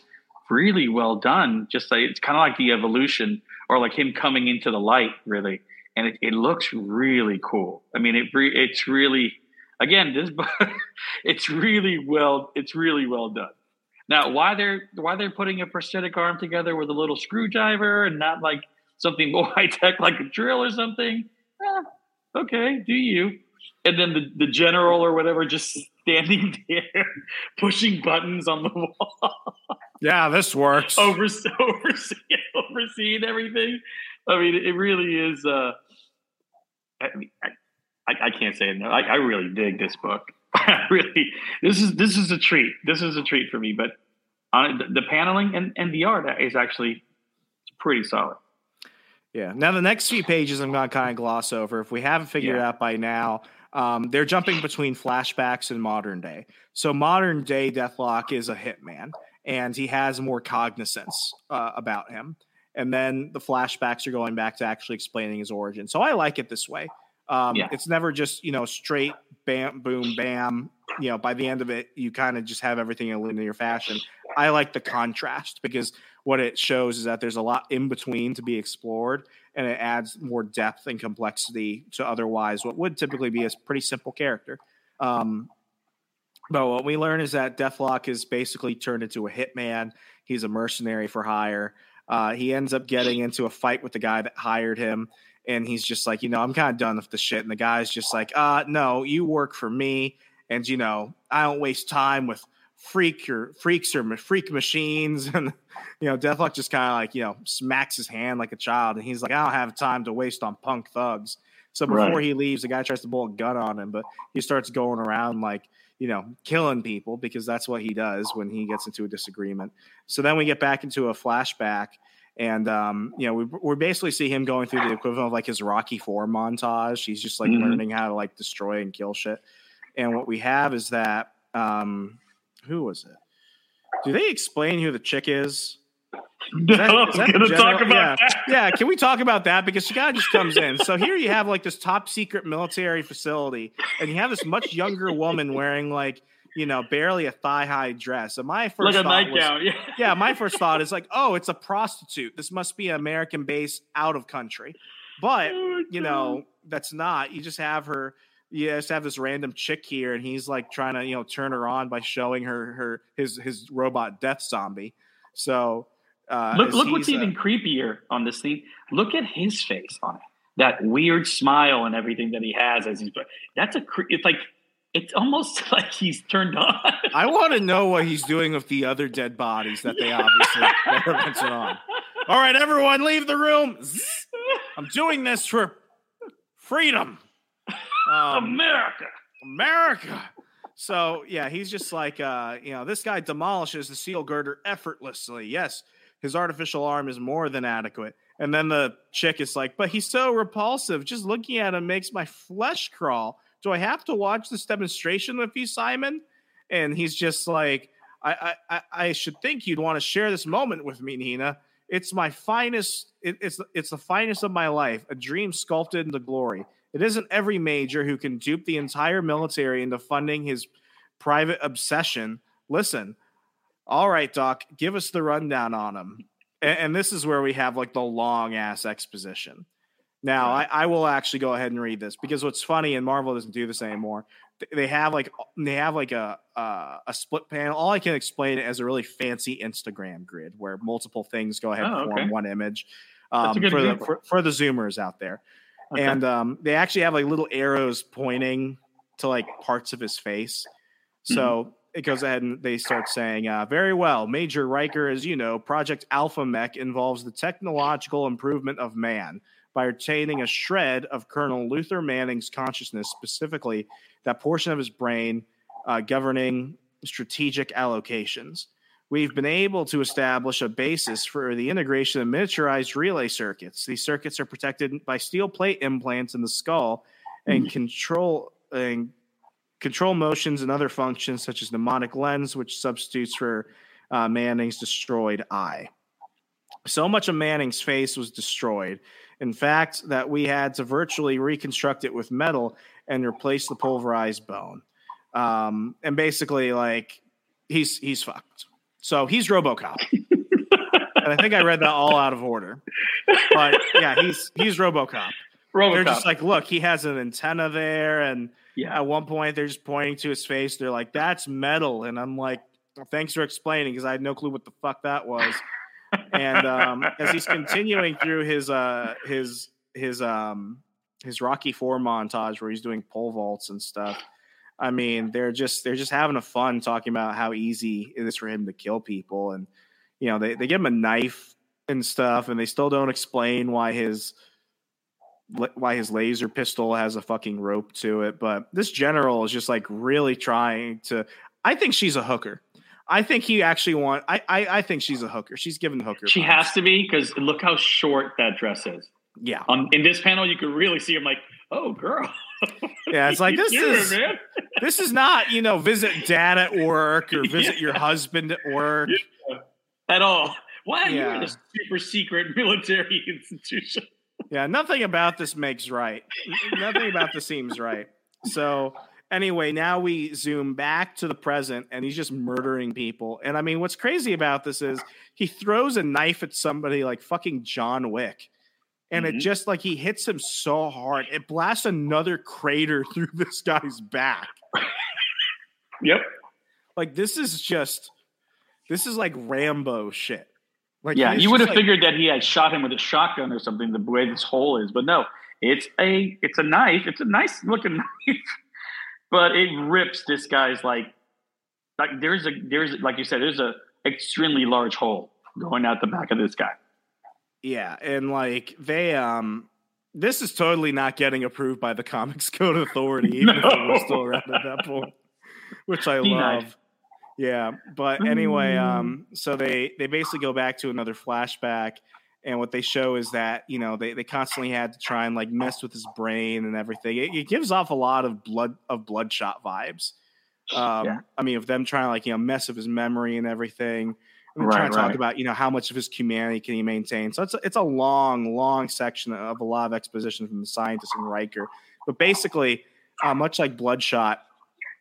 really well done. Just like, it's kind of like the evolution, or like him coming into the light, really. And it, it looks really cool. I mean, it re- it's really again this book. it's really well. It's really well done. Now, why they're why they're putting a prosthetic arm together with a little screwdriver and not like something more high tech like a drill or something? Eh, okay, do you? And then the, the general or whatever just standing there pushing buttons on the wall. Yeah, this works. Overse- overse- overseeing everything. I mean, it really is. Uh, I, mean, I, I can't say it. No. I, I really dig this book. I really, this is this is a treat. This is a treat for me. But on the, the paneling and, and the art is actually pretty solid. Yeah. Now the next few pages I'm going to kind of gloss over. If we haven't figured yeah. it out by now, um, they're jumping between flashbacks and modern day. So modern day Deathlok is a hitman, and he has more cognizance uh, about him. And then the flashbacks are going back to actually explaining his origin. So I like it this way. Um, yeah. It's never just, you know, straight bam, boom, bam. You know, by the end of it, you kind of just have everything in a linear fashion. I like the contrast, because what it shows is that there's a lot in between to be explored, and it adds more depth and complexity to otherwise what would typically be a pretty simple character. Um, but what we learn is that Deathlok is basically turned into a hitman. He's a mercenary for hire. Uh, he ends up getting into a fight with the guy that hired him, and he's just like, you know, I'm kind of done with the shit. And the guy's just like, uh, no, you work for me. And, you know, I don't waste time with freak or freaks or freak machines. And, you know, Deathlok just kind of like, you know, smacks his hand like a child, and he's like, I don't have time to waste on punk thugs. So before right. he leaves, the guy tries to pull a gun on him, but he starts going around like, you know, killing people, because that's what he does when he gets into a disagreement. So then we get back into a flashback, and um, you know, we we basically see him going through the equivalent of like his Rocky Four montage. He's just like mm-hmm. learning how to like destroy and kill shit. And what we have is that um, who was it? Do they explain who the chick is? No, is that, is that gonna talk about yeah. that. Yeah, can we talk about that? Because she kind of just comes in. So here you have like this top secret military facility, and you have this much younger woman wearing like, you know, barely a thigh high dress. And my first like a nightgown. Yeah. yeah, my first thought is like, oh, it's a prostitute. This must be an American base out of country. But oh, you know, that's not. You just have her. You just have this random chick here, and he's like trying to, you know, turn her on by showing her her his his robot death zombie. So. Uh, look! Look what's uh, even creepier on this thing. Look at his face on it. That weird smile and everything that he has as he's. That's a. It's like it's almost like he's turned on. I want to know what he's doing with the other dead bodies that they obviously never mentioned on. All right, everyone, leave the room. I'm doing this for freedom, um, America, America. So yeah, he's just like uh, you know, this guy demolishes the seal girder effortlessly. Yes. His artificial arm is more than adequate. And then the chick is like, but he's so repulsive. Just looking at him makes my flesh crawl. Do I have to watch this demonstration with you, Simon? And he's just like, I I, I should think you'd want to share this moment with me, Nina. It's my finest. It, it's, it's the finest of my life. A dream sculpted into glory. It isn't every major who can dupe the entire military into funding his Private Obsession. Listen, all right, Doc, give us the rundown on him. And, and this is where we have like the long ass exposition. Now, I, I will actually go ahead and read this, because what's funny, and Marvel doesn't do this anymore, they have like they have like a uh, a split panel. All I can explain it as a really fancy Instagram grid where multiple things go ahead oh, and form okay. one image um, for the for, for the zoomers out there. Okay. And um, they actually have like little arrows pointing to like parts of his face. So mm-hmm. it goes ahead and they start saying, uh, very well, Major Riker, as you know, Project Alpha Mech involves the technological improvement of man by retaining a shred of Colonel Luther Manning's consciousness, specifically that portion of his brain uh, governing strategic allocations. We've been able to establish a basis for the integration of miniaturized relay circuits. These circuits are protected by steel plate implants in the skull and mm-hmm. control and control motions and other functions such as mnemonic lens, which substitutes for uh, Manning's destroyed eye. So much of Manning's face was destroyed, in fact, that we had to virtually reconstruct it with metal and replace the pulverized bone. Um, and basically, like, he's he's fucked. So he's RoboCop. And I think I read that all out of order. But, yeah, he's he's RoboCop. RoboCop. They're just like, look, he has an antenna there. And yeah. at one point, they're just pointing to his face. They're like, that's metal. And I'm like, thanks for explaining, because I had no clue what the fuck that was. And um, as he's continuing through his uh, his his um, his Rocky Four montage where he's doing pole vaults and stuff, I mean, they're just they're just having a fun talking about how easy it is for him to kill people, and you know they, they give him a knife and stuff, and they still don't explain why his why his laser pistol has a fucking rope to it. But this general is just like really trying to. I think she's a hooker. I think he actually want. I, I I think she's a hooker. She's given the hooker. She promise. Has to be, because look how short that dress is. Yeah. Um, in this panel, you could really see him like, oh girl. Yeah, it's like this is it, man. This is not you know visit dad at work or visit yeah. your husband at work yeah. at all. Why are yeah. you in a super secret military institution? Yeah, nothing about this makes right. Nothing about this seems right. So. Anyway, now we zoom back to the present, and he's just murdering people. And I mean, what's crazy about this is he throws a knife at somebody like fucking John Wick, and mm-hmm. it just like he hits him so hard, it blasts another crater through this guy's back. Yep. Like this is just, this is like Rambo shit. Like yeah, you would have like, figured that he had shot him with a shotgun or something. The way this hole is, but no, it's a it's a knife. It's a nice looking knife. But it rips this guy's like, like there's a there's like you said there's a extremely large hole going out the back of this guy. Yeah, and like they um, this is totally not getting approved by the Comics Code Authority, even no. if it was still around at that point, which I Denied. love. Yeah, but anyway, um, so they they basically go back to another flashback, and what they show is that, you know, they, they constantly had to try and like mess with his brain and everything. It, it gives off a lot of blood of Bloodshot vibes. Um, yeah. I mean, of them trying to like, you know, mess with his memory and everything. And right, trying to right. talk about, you know, how much of his humanity can he maintain. So it's a, it's a long, long section of a lot of exposition from the scientist and Riker. But basically, uh, much like Bloodshot,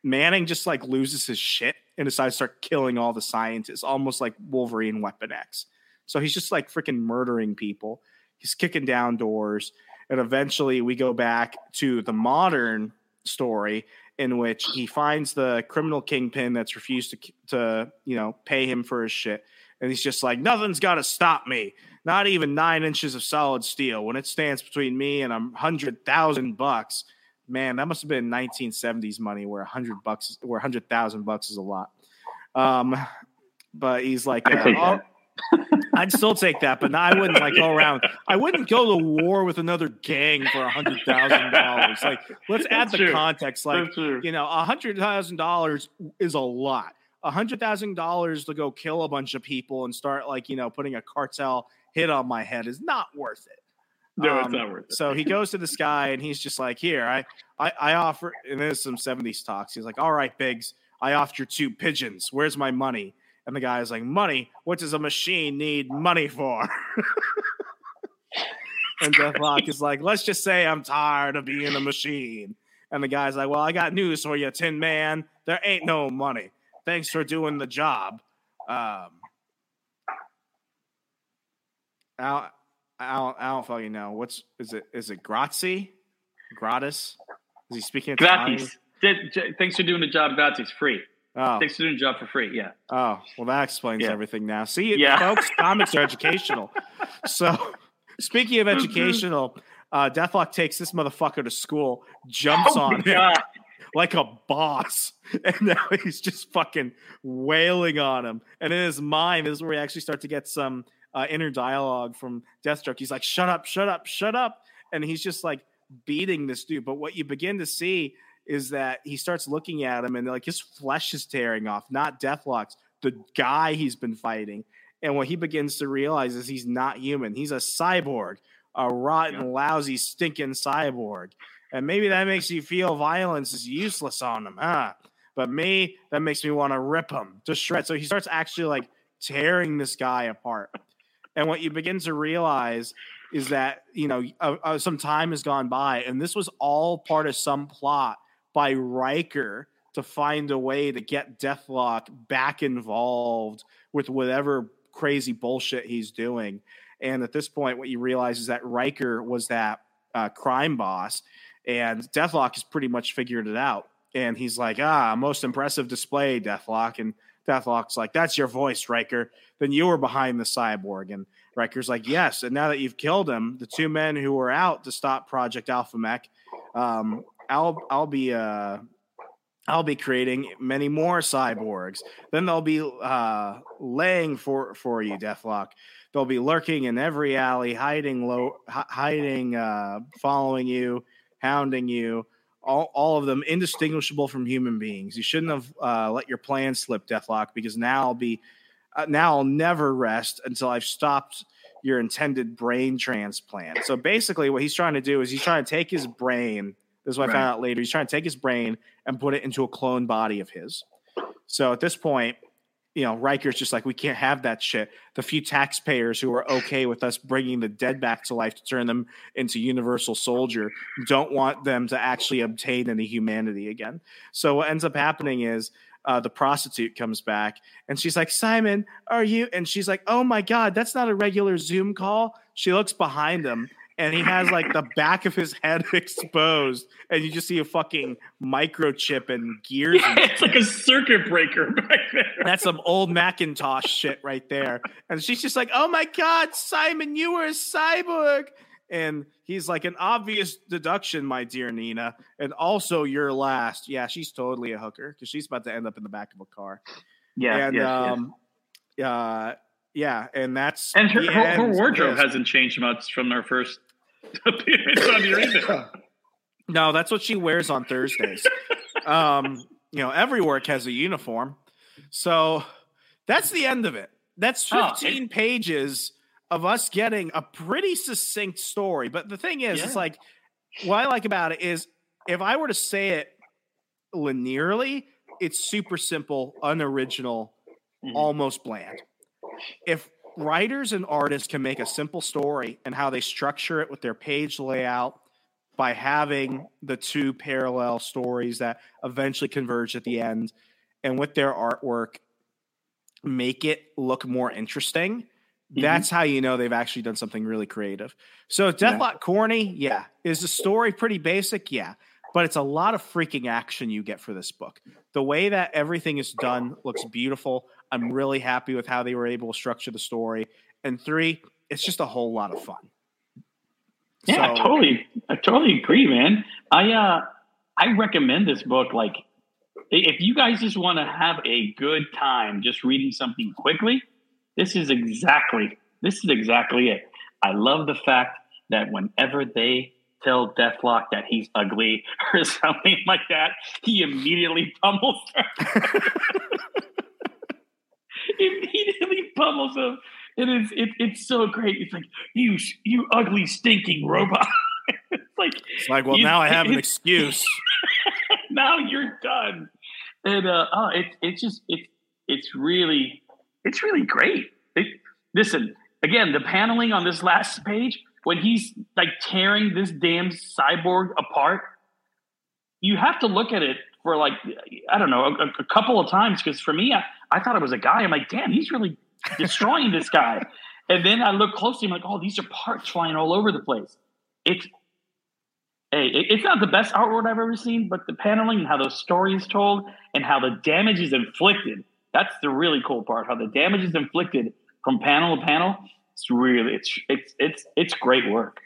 Manning just like loses his shit and decides to start killing all the scientists, almost like Wolverine Weapon X. So he's just like freaking murdering people. He's kicking down doors. And eventually we go back to the modern story in which he finds the criminal kingpin that's refused to, to you know, pay him for his shit. And he's just like, nothing's got to stop me. Not even nine inches of solid steel. When it stands between me and a hundred thousand bucks, man, that must have been nineteen seventies money where a hundred bucks, where a hundred thousand bucks is a lot. Um, but he's like, uh, I'd still take that, but I wouldn't like go around. I wouldn't go to war with another gang for a hundred thousand dollars. Like, let's add That's the true. context. Like, you know, a hundred thousand dollars is a lot. A hundred thousand dollars to go kill a bunch of people and start like, you know, putting a cartel hit on my head is not worth it. No, um, it's not worth it. So he goes to this guy and he's just like, here, I, I, I offer. And there's some seventies talks. He's like, all right, Biggs, I offered you two pigeons. Where's my money? And the guy is like, money? What does a machine need money for? And Deathlok is like, let's just say I'm tired of being a machine. And the guy's like, well, I got news for you, Tin Man. There ain't no money. Thanks for doing the job. Um, I don't, I don't, I don't fucking know. What's, is it, is it Grazie? Gratis? Is he speaking Italian? Grazie. Thanks for doing the job. Grazie's free. Oh. Thanks for doing the job for free, yeah. Oh, well, that explains yeah. everything now. See, yeah. folks, comics are educational. So, speaking of educational, uh, Deathlok takes this motherfucker to school, jumps oh on him like a boss, and now he's just fucking wailing on him. And in his mind, this is where we actually start to get some uh, inner dialogue from Deathstroke. He's like, shut up, shut up, shut up. And he's just like beating this dude. But what you begin to see is that he starts looking at him and like his flesh is tearing off, not Deathlok's, the guy he's been fighting. And what he begins to realize is he's not human. He's a cyborg, a rotten, yeah. lousy, stinking cyborg. And maybe that makes you feel violence is useless on him, huh? But me, that makes me want to rip him to shreds. So he starts actually like tearing this guy apart. And what you begin to realize is that, you know, uh, uh, some time has gone by and this was all part of some plot by Riker to find a way to get Deathlok back involved with whatever crazy bullshit he's doing. And at this point, what you realize is that Riker was that uh, crime boss, and Deathlok has pretty much figured it out. And he's like, ah, most impressive display, Deathlok. And Deathlok's like, that's your voice, Riker. Then you were behind the cyborg. And Riker's like, yes. And now that you've killed him, the two men who were out to stop Project Alpha Mech, um, I'll I'll be uh I'll be creating many more cyborgs. Then they'll be uh laying for for you, Deathlok. They'll be lurking in every alley, hiding low, hiding, uh, following you, hounding you. All all of them indistinguishable from human beings. You shouldn't have uh, let your plan slip, Deathlok, because now I'll be uh, now I'll never rest until I've stopped your intended brain transplant. So basically, what he's trying to do is he's trying to take his brain. This is what right. I found out later. He's trying to take his brain and put it into a clone body of his. So at this point, you know, Riker's just like, we can't have that shit. The few taxpayers who are okay with us bringing the dead back to life to turn them into Universal Soldier don't want them to actually obtain any humanity again. So what ends up happening is uh, the prostitute comes back and she's like, Simon, are you? And she's like, oh my God, that's not a regular Zoom call. She looks behind him. And he has, like, the back of his head exposed. And you just see a fucking microchip and gears. Yeah, it's like a circuit breaker back there. That's some old Macintosh shit right there. And she's just like, oh, my God, Simon, you were a cyborg. And he's like, an obvious deduction, my dear Nina. And also your last. Yeah, she's totally a hooker because she's about to end up in the back of a car. Yeah, and, yeah, um, yeah. Uh, yeah, and that's... And her, her, her wardrobe hasn't changed much from our first... No, that's what she wears on Thursdays. um, you know, every work has a uniform. So that's the end of it. That's fifteen oh, it, pages of us getting a pretty succinct story. But the thing is, yeah. it's like, what I like about it is if I were to say it linearly, it's super simple, unoriginal, mm-hmm. almost bland. If writers and artists can make a simple story and how they structure it with their page layout by having the two parallel stories that eventually converge at the end and with their artwork, make it look more interesting. Mm-hmm. That's how, you know, they've actually done something really creative. So Deathlok yeah. corny. Yeah. Is the story pretty basic? Yeah. But it's a lot of freaking action you get for this book. The way that everything is done looks beautiful. I'm really happy with how they were able to structure the story. And three, it's just a whole lot of fun. Yeah, so, I totally. I totally agree, man. I, uh, I recommend this book. Like if you guys just want to have a good time, just reading something quickly, this is exactly, this is exactly it. I love the fact that whenever they tell Deathlok that he's ugly or something like that, he immediately pummels her. Immediately pummels him. It is. It, it's so great. It's like you, you ugly, stinking robot. It's like, it's like, well, you, now I have an excuse. Now you're done. And uh, oh, it's it's just it's it's really it's really great. It, listen again, the paneling on this last page when he's like tearing this damn cyborg apart. you have to look at it for like, I don't know, a, a couple of times. Because for me, I, I thought it was a guy. I'm like, damn, he's really destroying this guy. And then I look closely. I'm like, oh, these are parts flying all over the place. It's hey, it, it's not the best artwork I've ever seen, but the paneling and how the story is told and how the damage is inflicted. That's the really cool part. How the damage is inflicted from panel to panel. It's really, it's it's it's it's great work.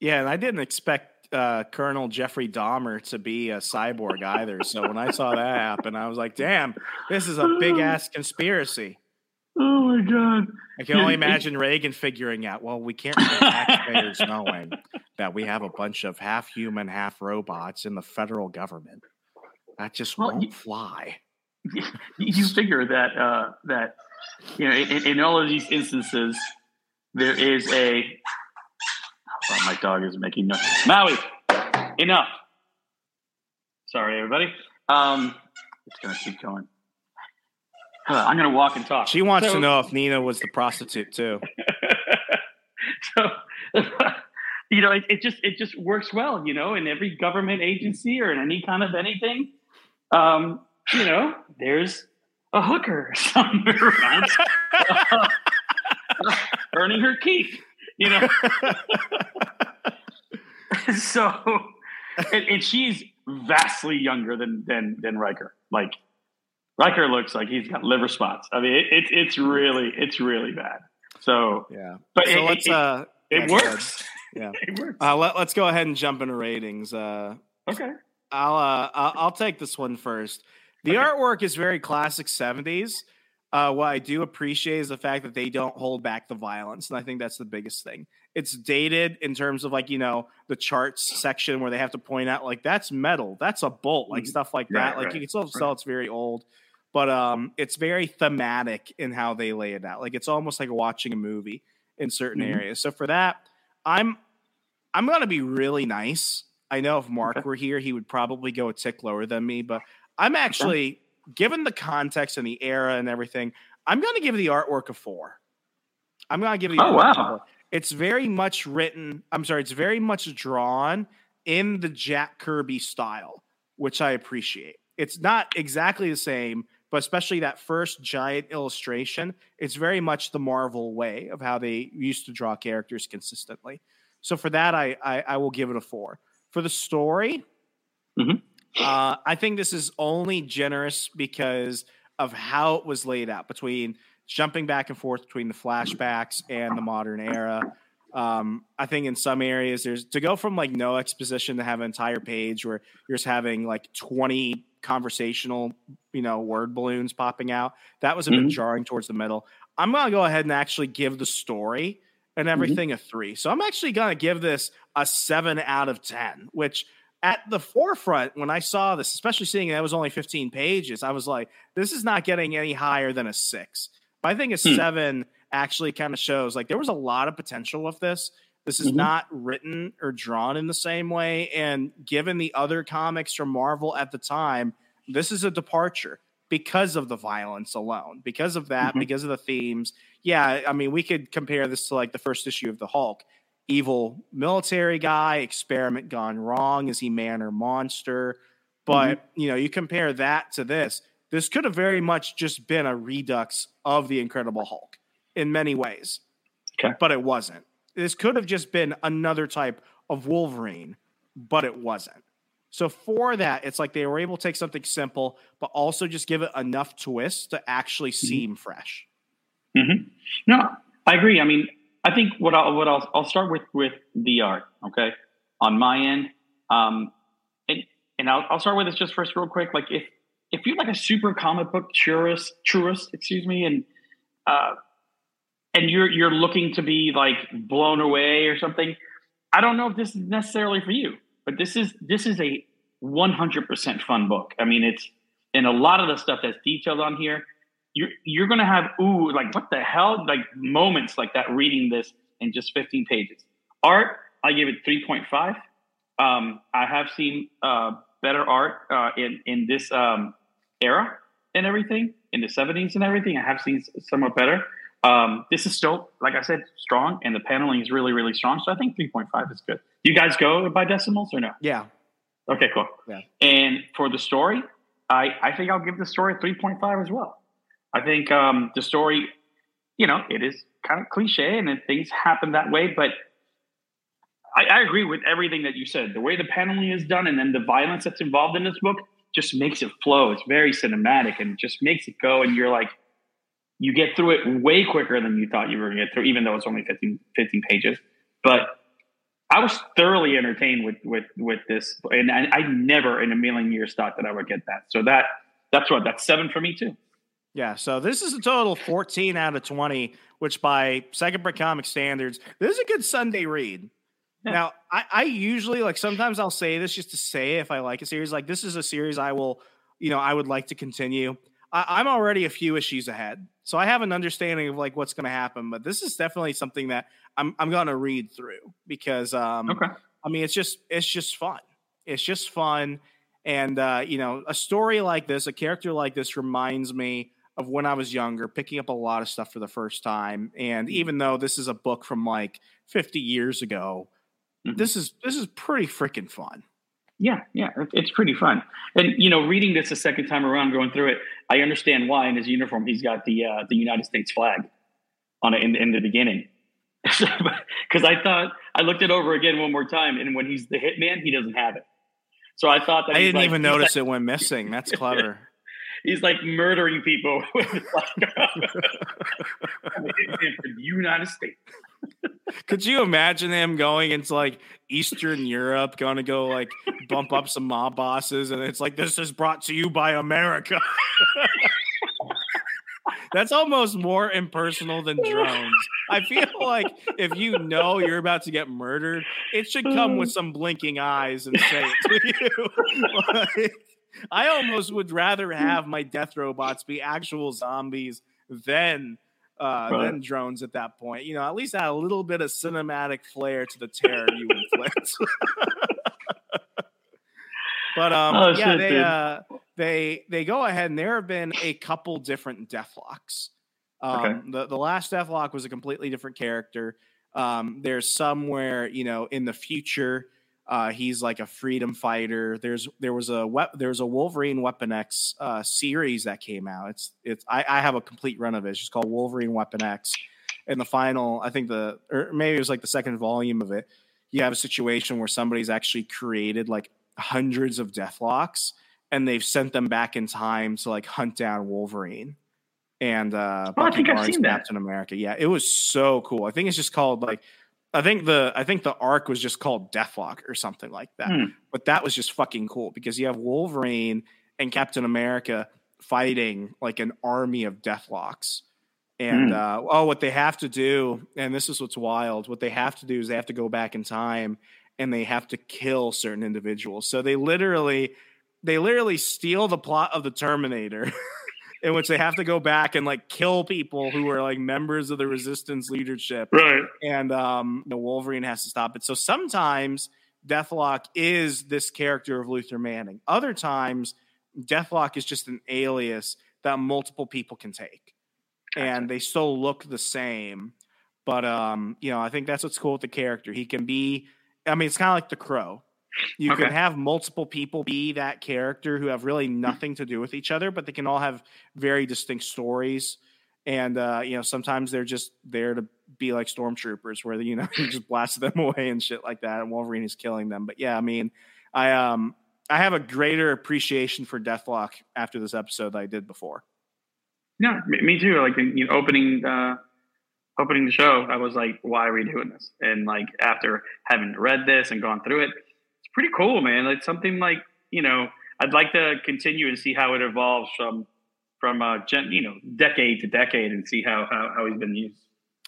Yeah, and I didn't expect uh, Colonel Jeffrey Dahmer to be a cyborg either. So when I saw that happen, I was like, "Damn, this is a big ass conspiracy." Oh my god! I can only imagine Reagan figuring out. Well, we can't let taxpayers knowing that we have a bunch of half human, half robots in the federal government. That just well, won't you, fly. You figure that uh, that you know, in, in all of these instances, there is a. Oh, my dog is making noise. Maui, enough. Sorry, everybody. Um, it's gonna keep going. I'm going to walk and talk. She wants so, to know if Nina was the prostitute too. So, you know, it, it just it just works well, you know, in every government agency or in any kind of anything. Um, you know, there's a hooker somewhere around uh, earning her keep, you know. So, and, and she's vastly younger than than than Riker, like. Riker looks like he's got liver spots. I mean, it, it, it's really, it's really bad. So, yeah. But so it, let's, it, uh, it works. Yeah. It works. Uh, let, let's go ahead and jump into ratings. Uh, okay. I'll, uh, I'll, I'll take this one first. The okay. artwork is very classic seventies. Uh, what I do appreciate is the fact that they don't hold back the violence. And I think that's the biggest thing. It's dated in terms of like, you know, the charts section where they have to point out like, that's metal. That's a bolt, like mm-hmm. stuff like that. Right, like right, you can still right. tell it's very old. But um, it's very thematic in how they lay it out. Like it's almost like watching a movie in certain mm-hmm. areas. So for that, I'm I'm gonna be really nice. I know if Mark okay. were here, he would probably go a tick lower than me. But I'm actually, okay. given the context and the era and everything, I'm gonna give the artwork a four. I'm gonna give the oh wow, a four. It's very much written. I'm sorry, it's very much drawn in the Jack Kirby style, which I appreciate. It's not exactly the same. But especially that first giant illustration, it's very much the Marvel way of how they used to draw characters consistently. So for that, I I, I will give it a four. For the story, mm-hmm. uh, I think this is only generous because of how it was laid out between jumping back and forth between the flashbacks and the modern era. Um, I think in some areas, there's to go from like no exposition to have an entire page where you're just having like twenty conversational, you know, word balloons popping out. That was a mm-hmm. bit jarring towards the middle. I'm going to go ahead and actually give the story and everything mm-hmm. a three. So I'm actually going to give this a seven out of ten, which at the forefront, when I saw this, especially seeing that was only fifteen pages, I was like, this is not getting any higher than a six. But I think a mm-hmm. seven actually kind of shows like there was a lot of potential with this. This is mm-hmm. not written or drawn in the same way. And given the other comics from Marvel at the time, this is a departure because of the violence alone, because of that, mm-hmm. because of the themes. Yeah, I mean, we could compare this to like the first issue of the Hulk. Evil military guy, experiment gone wrong. Is he man or monster? But, mm-hmm. you know, you compare that to this. This could have very much just been a redux of the Incredible Hulk in many ways. Okay. But it wasn't. This could have just been another type of Wolverine, but it wasn't. So for that, it's like they were able to take something simple, but also just give it enough twist to actually seem mm-hmm. fresh. Mm-hmm. No, I agree. I mean, I think what I'll, what I'll, I'll start with, with the art. Okay. On my end. Um, and, and I'll, I'll start with this just first real quick. Like if, if you're like a super comic book tourist, tourist, excuse me. And, uh, and you're you're looking to be like blown away or something, I don't know if this is necessarily for you, but this is this is a one hundred percent fun book. I mean, it's and a lot of the stuff that's detailed on here, you're you're gonna have ooh like what the hell like moments like that reading this in just fifteen pages. Art, I give it three point five. Um, I have seen uh, better art uh, in in this um, era and everything in the seventies and everything. I have seen somewhat better. Um, this is still, like I said, strong, and the paneling is really, really strong. So I think three point five is good. You guys go by decimals or no? Yeah. Okay, cool. Yeah. And for the story, I, I think I'll give the story a three point five as well. I think um, the story, you know, it is kind of cliche and things happen that way, but I, I agree with everything that you said. The way the paneling is done and then the violence that's involved in this book just makes it flow. It's very cinematic and just makes it go. And you're like, you get through it way quicker than you thought you were going to get through, even though it's only fifteen, fifteen pages. But I was thoroughly entertained with with with this, and I, I never in a million years thought that I would get that. So that that's what that's seven for me too. Yeah. So this is a total fourteen out of twenty, which by Second Print Comics standards, this is a good Sunday read. Yeah. Now, I, I usually like sometimes I'll say this just to say if I like a series, like this is a series I will, you know, I would like to continue. I, I'm already a few issues ahead, so I have an understanding of like what's going to happen. But this is definitely something that I'm I'm going to read through because, um, okay. I mean, it's just it's just fun. It's just fun. And, uh, you know, a story like this, a character like this reminds me of when I was younger, picking up a lot of stuff for the first time. And even though this is a book from like fifty years ago, mm-hmm. this is this is pretty freaking fun. Yeah, yeah, it's pretty fun. And, you know, reading this a second time around, going through it, I understand why in his uniform he's got the uh, the United States flag on it in, in the beginning. Because I thought, I looked it over again one more time, and when he's the hitman, he doesn't have it. So I thought that I didn't like, even notice like, it went missing. That's clever. He's like murdering people with the flag. The United States. Could you imagine him going into like Eastern Europe, going to go like bump up some mob bosses, and it's like, this is brought to you by America. That's almost more impersonal than drones. I feel like if you know you're about to get murdered, it should come with some blinking eyes and say it to you. Like, I almost would rather have my death robots be actual zombies than uh, right. than drones at that point. You know, at least add a little bit of cinematic flair to the terror you inflict. But um, oh, yeah, shit, they, uh, they they go ahead, and there have been a couple different Deathlocks. Um, okay. The the last Deathlock was a completely different character. Um, there's somewhere, you know, in the future. Uh, he's like a freedom fighter. There's there was a we- there's a Wolverine Weapon X uh, series that came out. It's it's I, I have a complete run of it. It's just called Wolverine Weapon X. And the final, I think the or maybe it was like the second volume of it. You have a situation where somebody's actually created like hundreds of Deathlocks, and they've sent them back in time to like hunt down Wolverine and uh, oh, I think I've seen that. Captain America. Yeah, it was so cool. I think it's just called like. I think the I think the arc was just called Deathlok or something like that. Hmm. But that was just fucking cool because you have Wolverine and Captain America fighting like an army of Deathlocks. And hmm. uh, oh, what they have to do, and this is what's wild, what they have to do is they have to go back in time and they have to kill certain individuals. So they literally they literally steal the plot of the Terminator. In which they have to go back and like kill people who are like members of the resistance leadership. Right. And um, the Wolverine has to stop it. So sometimes Deathlok is this character of Luther Manning. Other times Deathlok is just an alias that multiple people can take. Gotcha. And they still look the same. But, um, you know, I think that's what's cool with the character. He can be, I mean, it's kind of like the Crow. You okay. can have multiple people be that character who have really nothing to do with each other, but they can all have very distinct stories. And, uh, you know, sometimes they're just there to be like stormtroopers where, you know, you just blast them away and shit like that. And Wolverine is killing them. But yeah, I mean, I, um, I have a greater appreciation for Deathlok after this episode than I did before. Yeah, me too. Like, you know, opening, uh, opening the show, I was like, why are we doing this? And like, after having read this and gone through it, pretty cool, man. Like something like, you know, I'd like to continue and see how it evolves from from uh gen, you know, decade to decade and see how, how how he's been used.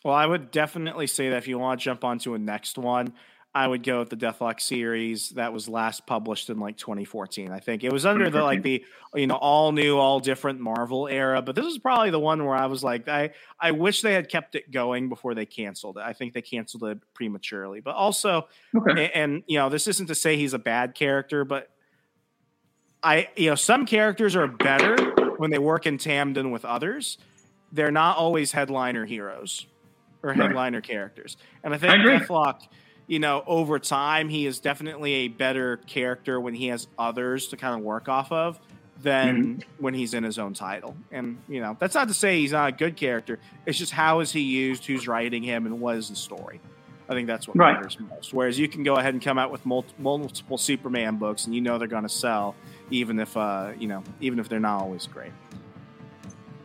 Well, I would definitely say that if you want to jump onto a next one, I would go with the Deathlok series that was last published in like twenty fourteen. I think it was under the like the, you know, all new, all different Marvel era, but this is probably the one where I was like, I I wish they had kept it going before they canceled it. I think they canceled it prematurely, but also, okay. and, and you know, this isn't to say he's a bad character, but I, you know, some characters are better when they work in tandem with others. They're not always headliner heroes or headliner right. characters, and I think I Deathlok. you know, over time, he is definitely a better character when he has others to kind of work off of than mm-hmm. when he's in his own title. And, you know, that's not to say he's not a good character. It's just how is he used, who's writing him, and what is the story. I think that's what right. matters most. Whereas you can go ahead and come out with multi- multiple Superman books, and you know they're going to sell, even if uh, you know, even if they're not always great.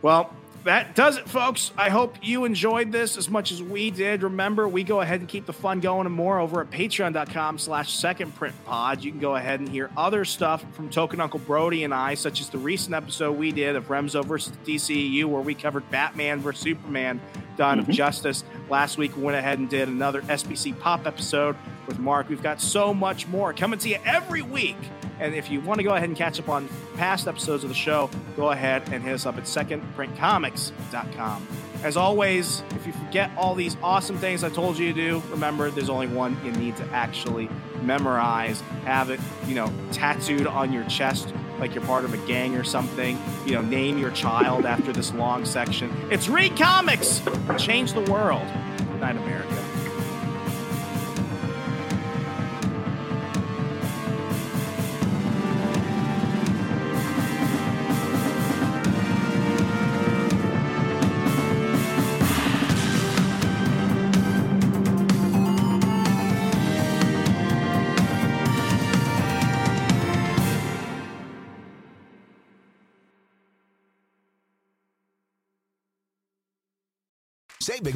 Well, that does it, folks. I hope you enjoyed this as much as we did. Remember, we go ahead and keep the fun going and more over at patreon dot com slash second print pod. You can go ahead and hear other stuff from Token Uncle Brody and I, such as the recent episode we did of Remso versus the D C E U, where we covered Batman versus Superman. Dawn mm-hmm. of Justice. Last week we went ahead and did another S B C Pop episode with Mark. We've got so much more coming to you every week. And if you want to go ahead and catch up on past episodes of the show, go ahead and hit us up at second print comics dot com. As always, if you forget all these awesome things I told you to do, remember there's only one you need to actually memorize, have it, you know, tattooed on your chest like you're part of a gang or something. You know, name your child after this long section. It's Read Comics! Change the world. Good night, America. Save big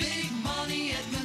big money at Menards.